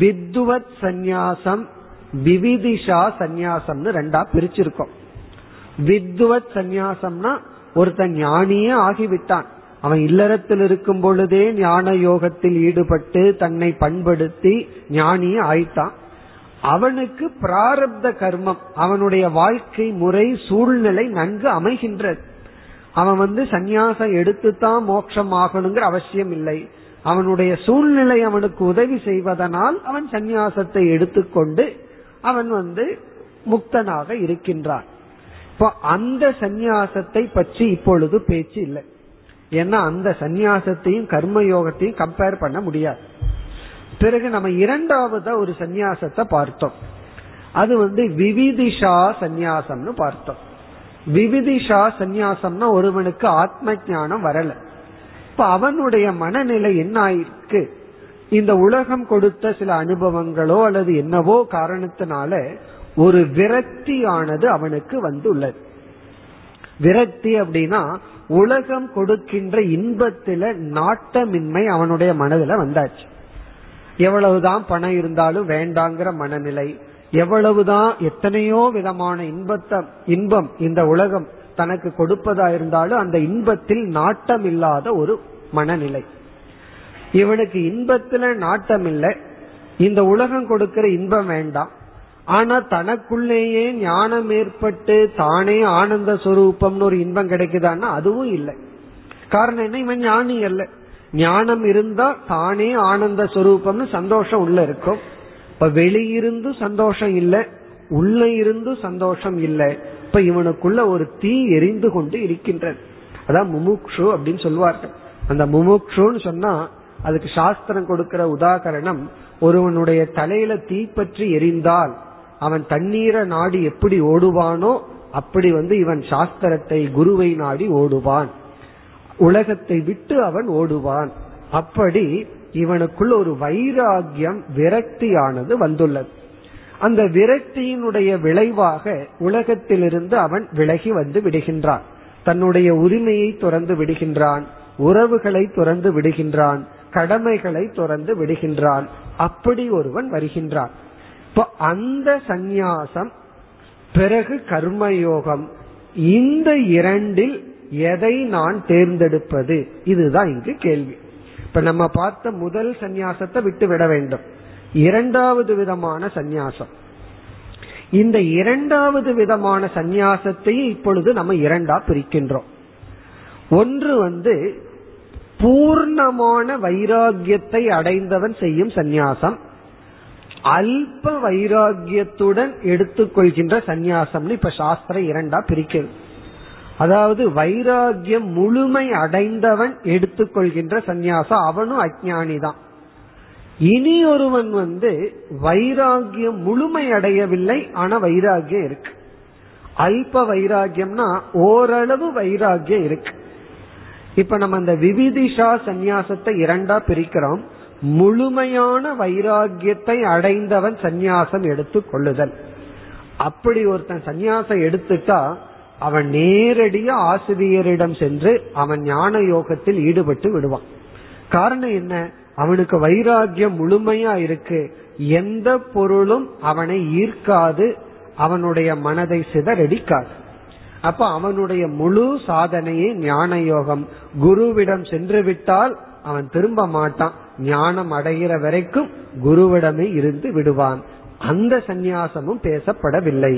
வித்வத் சந்நியாசம், விவிதிஷா சந்நியாசம்னு 2ஆ பிரிச்சிருக்கோம். வித்வத் சந்நியாசம்னா ஒருத்தன் ஞானியே ஆகிவிட்டான். அவன் இல்லறத்தில் இருக்கும் பொழுதே ஞான யோகத்தில் ஈடுபட்டு தன்னை பண்படுத்தி ஞானியே ஆயிட்டான். அவனுக்கு பிராரப்த கர்மம், அவனுடைய வாழ்க்கை முறை சூழ்நிலை நன்கு அமைகின்றது. அவன் சந்நியாசம் எடுத்துதான் மோட்சம் ஆகணுங்கிற அவசியம் இல்லை. அவனுடைய சூழ்நிலை அவனுக்கு உதவி செய்வதனால் அவன் சந்நியாசத்தை எடுத்துக்கொண்டு அவன் முக்தனாக இருக்கின்றான். இப்ப அந்த சந்நியாசத்தை பற்றி இப்பொழுது பேச்சு இல்லை. ஏன்னா அந்த சந்நியாசத்தையும் கர்மயோகத்தையும் கம்பேர் பண்ண முடியாது. பிறகு நம்ம 2வது ஒரு சந்நியாசத்தை பார்த்தோம். அது விவிதிஷா சந்நியாசம்னு பார்த்தோம். விவிதிஷா சந்நியாசம்னா ஒருவனுக்கு ஆத்ம ஞானம் வரல. இப்ப அவனுடைய மனநிலை என்ன ஆயிருக்கு, இந்த உலகம் கொடுத்த சில அனுபவங்களோ அல்லது என்னவோ காரணத்தினால ஒரு விரக்தியானது அவனுக்கு வந்துள்ளது. விரக்தி அப்படின்னா உலகம் கொடுக்கின்ற இன்பத்தில நாட்டமின்மை அவனுடைய மனதில வந்தாச்சு. எவ்வளவுதான் பணம் இருந்தாலும் வேண்டாங்கிற மனநிலை, எவ்வளவுதான் எத்தனையோ விதமான இன்பம் இந்த உலகம் தனக்கு கொடுப்பதா இருந்தாலும் அந்த இன்பத்தில் நாட்டம் இல்லாத ஒரு மனநிலை. இவனுக்கு இன்பத்துல நாட்டம் இல்லை, இந்த உலகம் கொடுக்கிற இன்பம் வேண்டாம். ஆனா தனக்குள்ளேயே ஞானம் ஏற்பட்டு தானே ஆனந்த சொரூபம்னு ஒரு இன்பம் கிடைக்குதான்னா அதுவும் இல்லை. காரணம் என்ன? இவன் ஞானி அல்ல. ஞானம் இருந்தா தானே ஆனந்த சொரூபம்னு சந்தோஷம் உள்ள இருக்கும். இப்ப வெளியிருந்து சந்தோஷம் இல்லை, உள்ள இருந்து சந்தோஷம் இல்லை. இப்ப இவனுக்குள்ள ஒரு தீ எரிந்து கொண்டு இருக்கின்றது. அதான் முமுக்ஷு அப்படின்னு சொல்வார்கள். அந்த முமுக்ஷுன்னு சொன்னா அதுக்கு சாஸ்திரம் கொடுக்கிற உதாகரணம், ஒருவனுடைய தலையில தீப்பற்றி எரிந்தால் அவன் தண்ணீரை நாடி எப்படி ஓடுவானோ அப்படி இவன் சாஸ்திரத்தை, குருவை நாடி ஓடுவான், உலகத்தை விட்டு அவன் ஓடுவான். அப்படி இவனுக்குள் ஒரு வைராகியம், விரக்தியானது வந்துள்ளது. அந்த விரக்தியினுடைய விளைவாக உலகத்திலிருந்து அவன் விலகி வந்து விடுகின்றான். தன்னுடைய உரிமையை துறந்து விடுகின்றான், உறவுகளை துறந்து விடுகின்றான், கடமைகளை துறந்து விடுகின்றான். அப்படி ஒருவன் வருகின்றான். இப்போ அந்த சந்நியாசம், பிறகு கர்மயோகம், இந்த இரண்டில் எதை நான் தேர்ந்தெடுப்பது, இதுதான் இங்கு கேள்வி. இப்ப நம்ம பார்த்த முதல் சந்நியாசத்தை விட்டு விட வேண்டும். இரண்டாவது விதமான சந்நியாசம், இந்த இரண்டாவது விதமான சந்நியாசத்தையும் இப்பொழுது நம்ம இரண்டா பிரிக்கின்றோம். ஒன்று பூர்ணமான வைராகியத்தை அடைந்தவன் செய்யும் சந்நியாசம், அல்ப வைராகியத்துடன் எடுத்துக்கொள்கின்ற சந்நியாசம்னு இப்ப சாஸ்திரம் இரண்டா பிரிக்கிறது. அதாவது வைராகியம் முழுமை அடைந்தவன் எடுத்துக்கொள்கின்ற சந்நியாசம், அவனும் அஞ்ஞானிதான். இனி ஒருவன் வைராகியம் முழுமை அடையவில்லை, ஆனா வைராகியம் இருக்கு. அல்ப வைராகியம்னா ஓரளவு வைராகியம் இருக்கு. இப்ப நம்ம அந்த விவிதிஷா சந்நியாசத்தை இரண்டா பிரிக்கிறோம். முழுமையான வைராகியத்தை அடைந்தவன் சந்நியாசம் எடுத்து கொள்ளுதல். அப்படி ஒருத்தன் சந்நியாசம் எடுத்துட்டா அவன் நேரடியா ஆசிரியரிடம் சென்று அவன் ஞான யோகத்தில் ஈடுபட்டு விடுவான். காரணம் என்ன? அவனுக்கு வைராகியம் முழுமையா இருக்கு, எந்த பொருளும் அவனை ஈர்க்காது, அவனுடைய மனதை சிதறடிக்காது. அப்ப அவனுடைய முழு சாதனையே ஞான யோகம். குருவிடம் சென்று விட்டால் அவன் திரும்ப மாட்டான், ஞானம் அடைகிற வரைக்கும் குருவிடமே இருந்து விடுவான். அந்த சந்நியாசமும் பேசப்படவில்லை.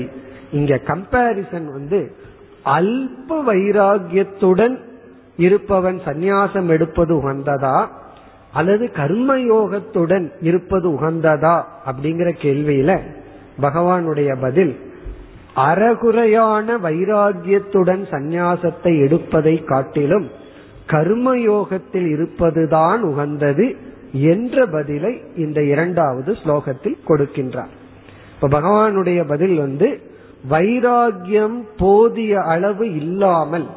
இங்க கம்பேரிசன் அல்ப வைராகியத்துடன் இருப்பவன் சந்நியாசம் எடுப்பது உகந்ததா அல்லது கர்மயோகத்துடன் இருப்பது உகந்ததா அப்படிங்கிற கேள்வியில பகவானுடைய பதில், அறகுறையான வைராகியத்துடன் சந்நியாசத்தை எடுப்பதை காட்டிலும் கர்மயோகத்தில் இருப்பதுதான் உகந்தது என்ற பதிலை இந்த இரண்டாவது ஸ்லோகத்தில் கொடுக்கின்றார். இப்ப பகவானுடைய பதில் வைராகியம் போதிய அளவு இல்லாமல்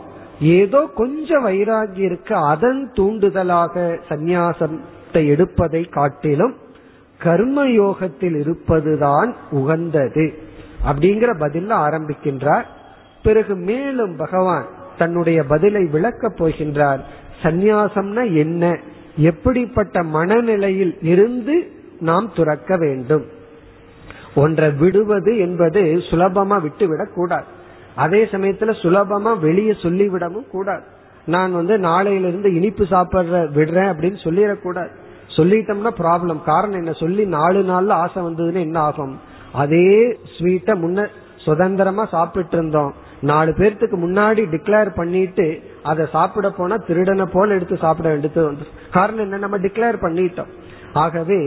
ஏதோ கொஞ்சம் வைராகியம் இருக்க அதன் தூண்டுதலாக சந்நியாசத்தை எடுப்பதை காட்டிலும் கர்மயோகத்தில் இருப்பதுதான் உகந்தது அப்படிங்கிற பதில ஆரம்பிக்கின்றார். பிறகு மேலும் பகவான் தன்னுடைய பதிலை விளக்க போகின்றார். சந்நியாசம்னா என்ன, எப்படிப்பட்ட மனநிலையில் இருந்து நாம் துறக்க வேண்டும். ஒன்றை விடுவது என்பது சுலபமா விட்டுவிடக் கூடாது, அதே சமயத்துல சுலபமா வெளியே சொல்லிவிடவும் கூடாது. நான் நாளையிலிருந்து இனிப்பு சாப்பிட்ற விடுறேன் அப்படின்னு சொல்லிடக்கூடாது. சொல்லிட்டோம்னா ப்ராப்ளம். காரணம் என்ன? சொல்லி 4 நாள்ல ஆசை வந்ததுன்னு என்ன ஆகும்? அதே ஸ்வீட்டை முன்ன சுதந்திரமா சாப்பிட்டு இருந்தோம், 4 பேர்த்துக்கு முன்னாடி டிக்ளேர் பண்ணிட்டு அதை சாப்பிட போனா திருடனை போல எடுத்து சாப்பிட வேண்டியது. காரணம் என்ன? நம்ம டிக்ளேர் பண்ணிட்டோம். ஆகவே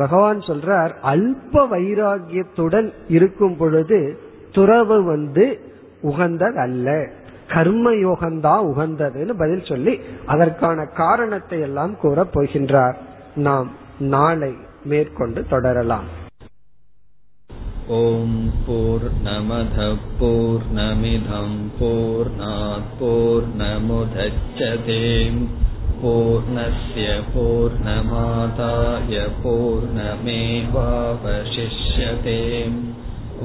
பகவான் சொல்றார், அல்ப வைராகியத்துடன் இருக்கும் பொழுது துறவு உகந்தது அல்ல, கர்மயோகம்தான் உகந்ததுன்னு பதில் சொல்லி அதற்கான காரணத்தை எல்லாம் கூற போகின்றார். நாம் நாளை மேற்கொண்டு தொடரலாம். ஓம் பூர்ணமதః பூர்ணமிதம் பூர்ணாத் பூர்ணமுதச்யதே பூர்ணஸ்ய பூர்ணமாதாய பூர்ணமேவாவசிஷ்யதே.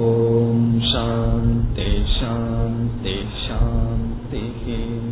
ஓம் சாந்தி சாந்தி சாந்தி.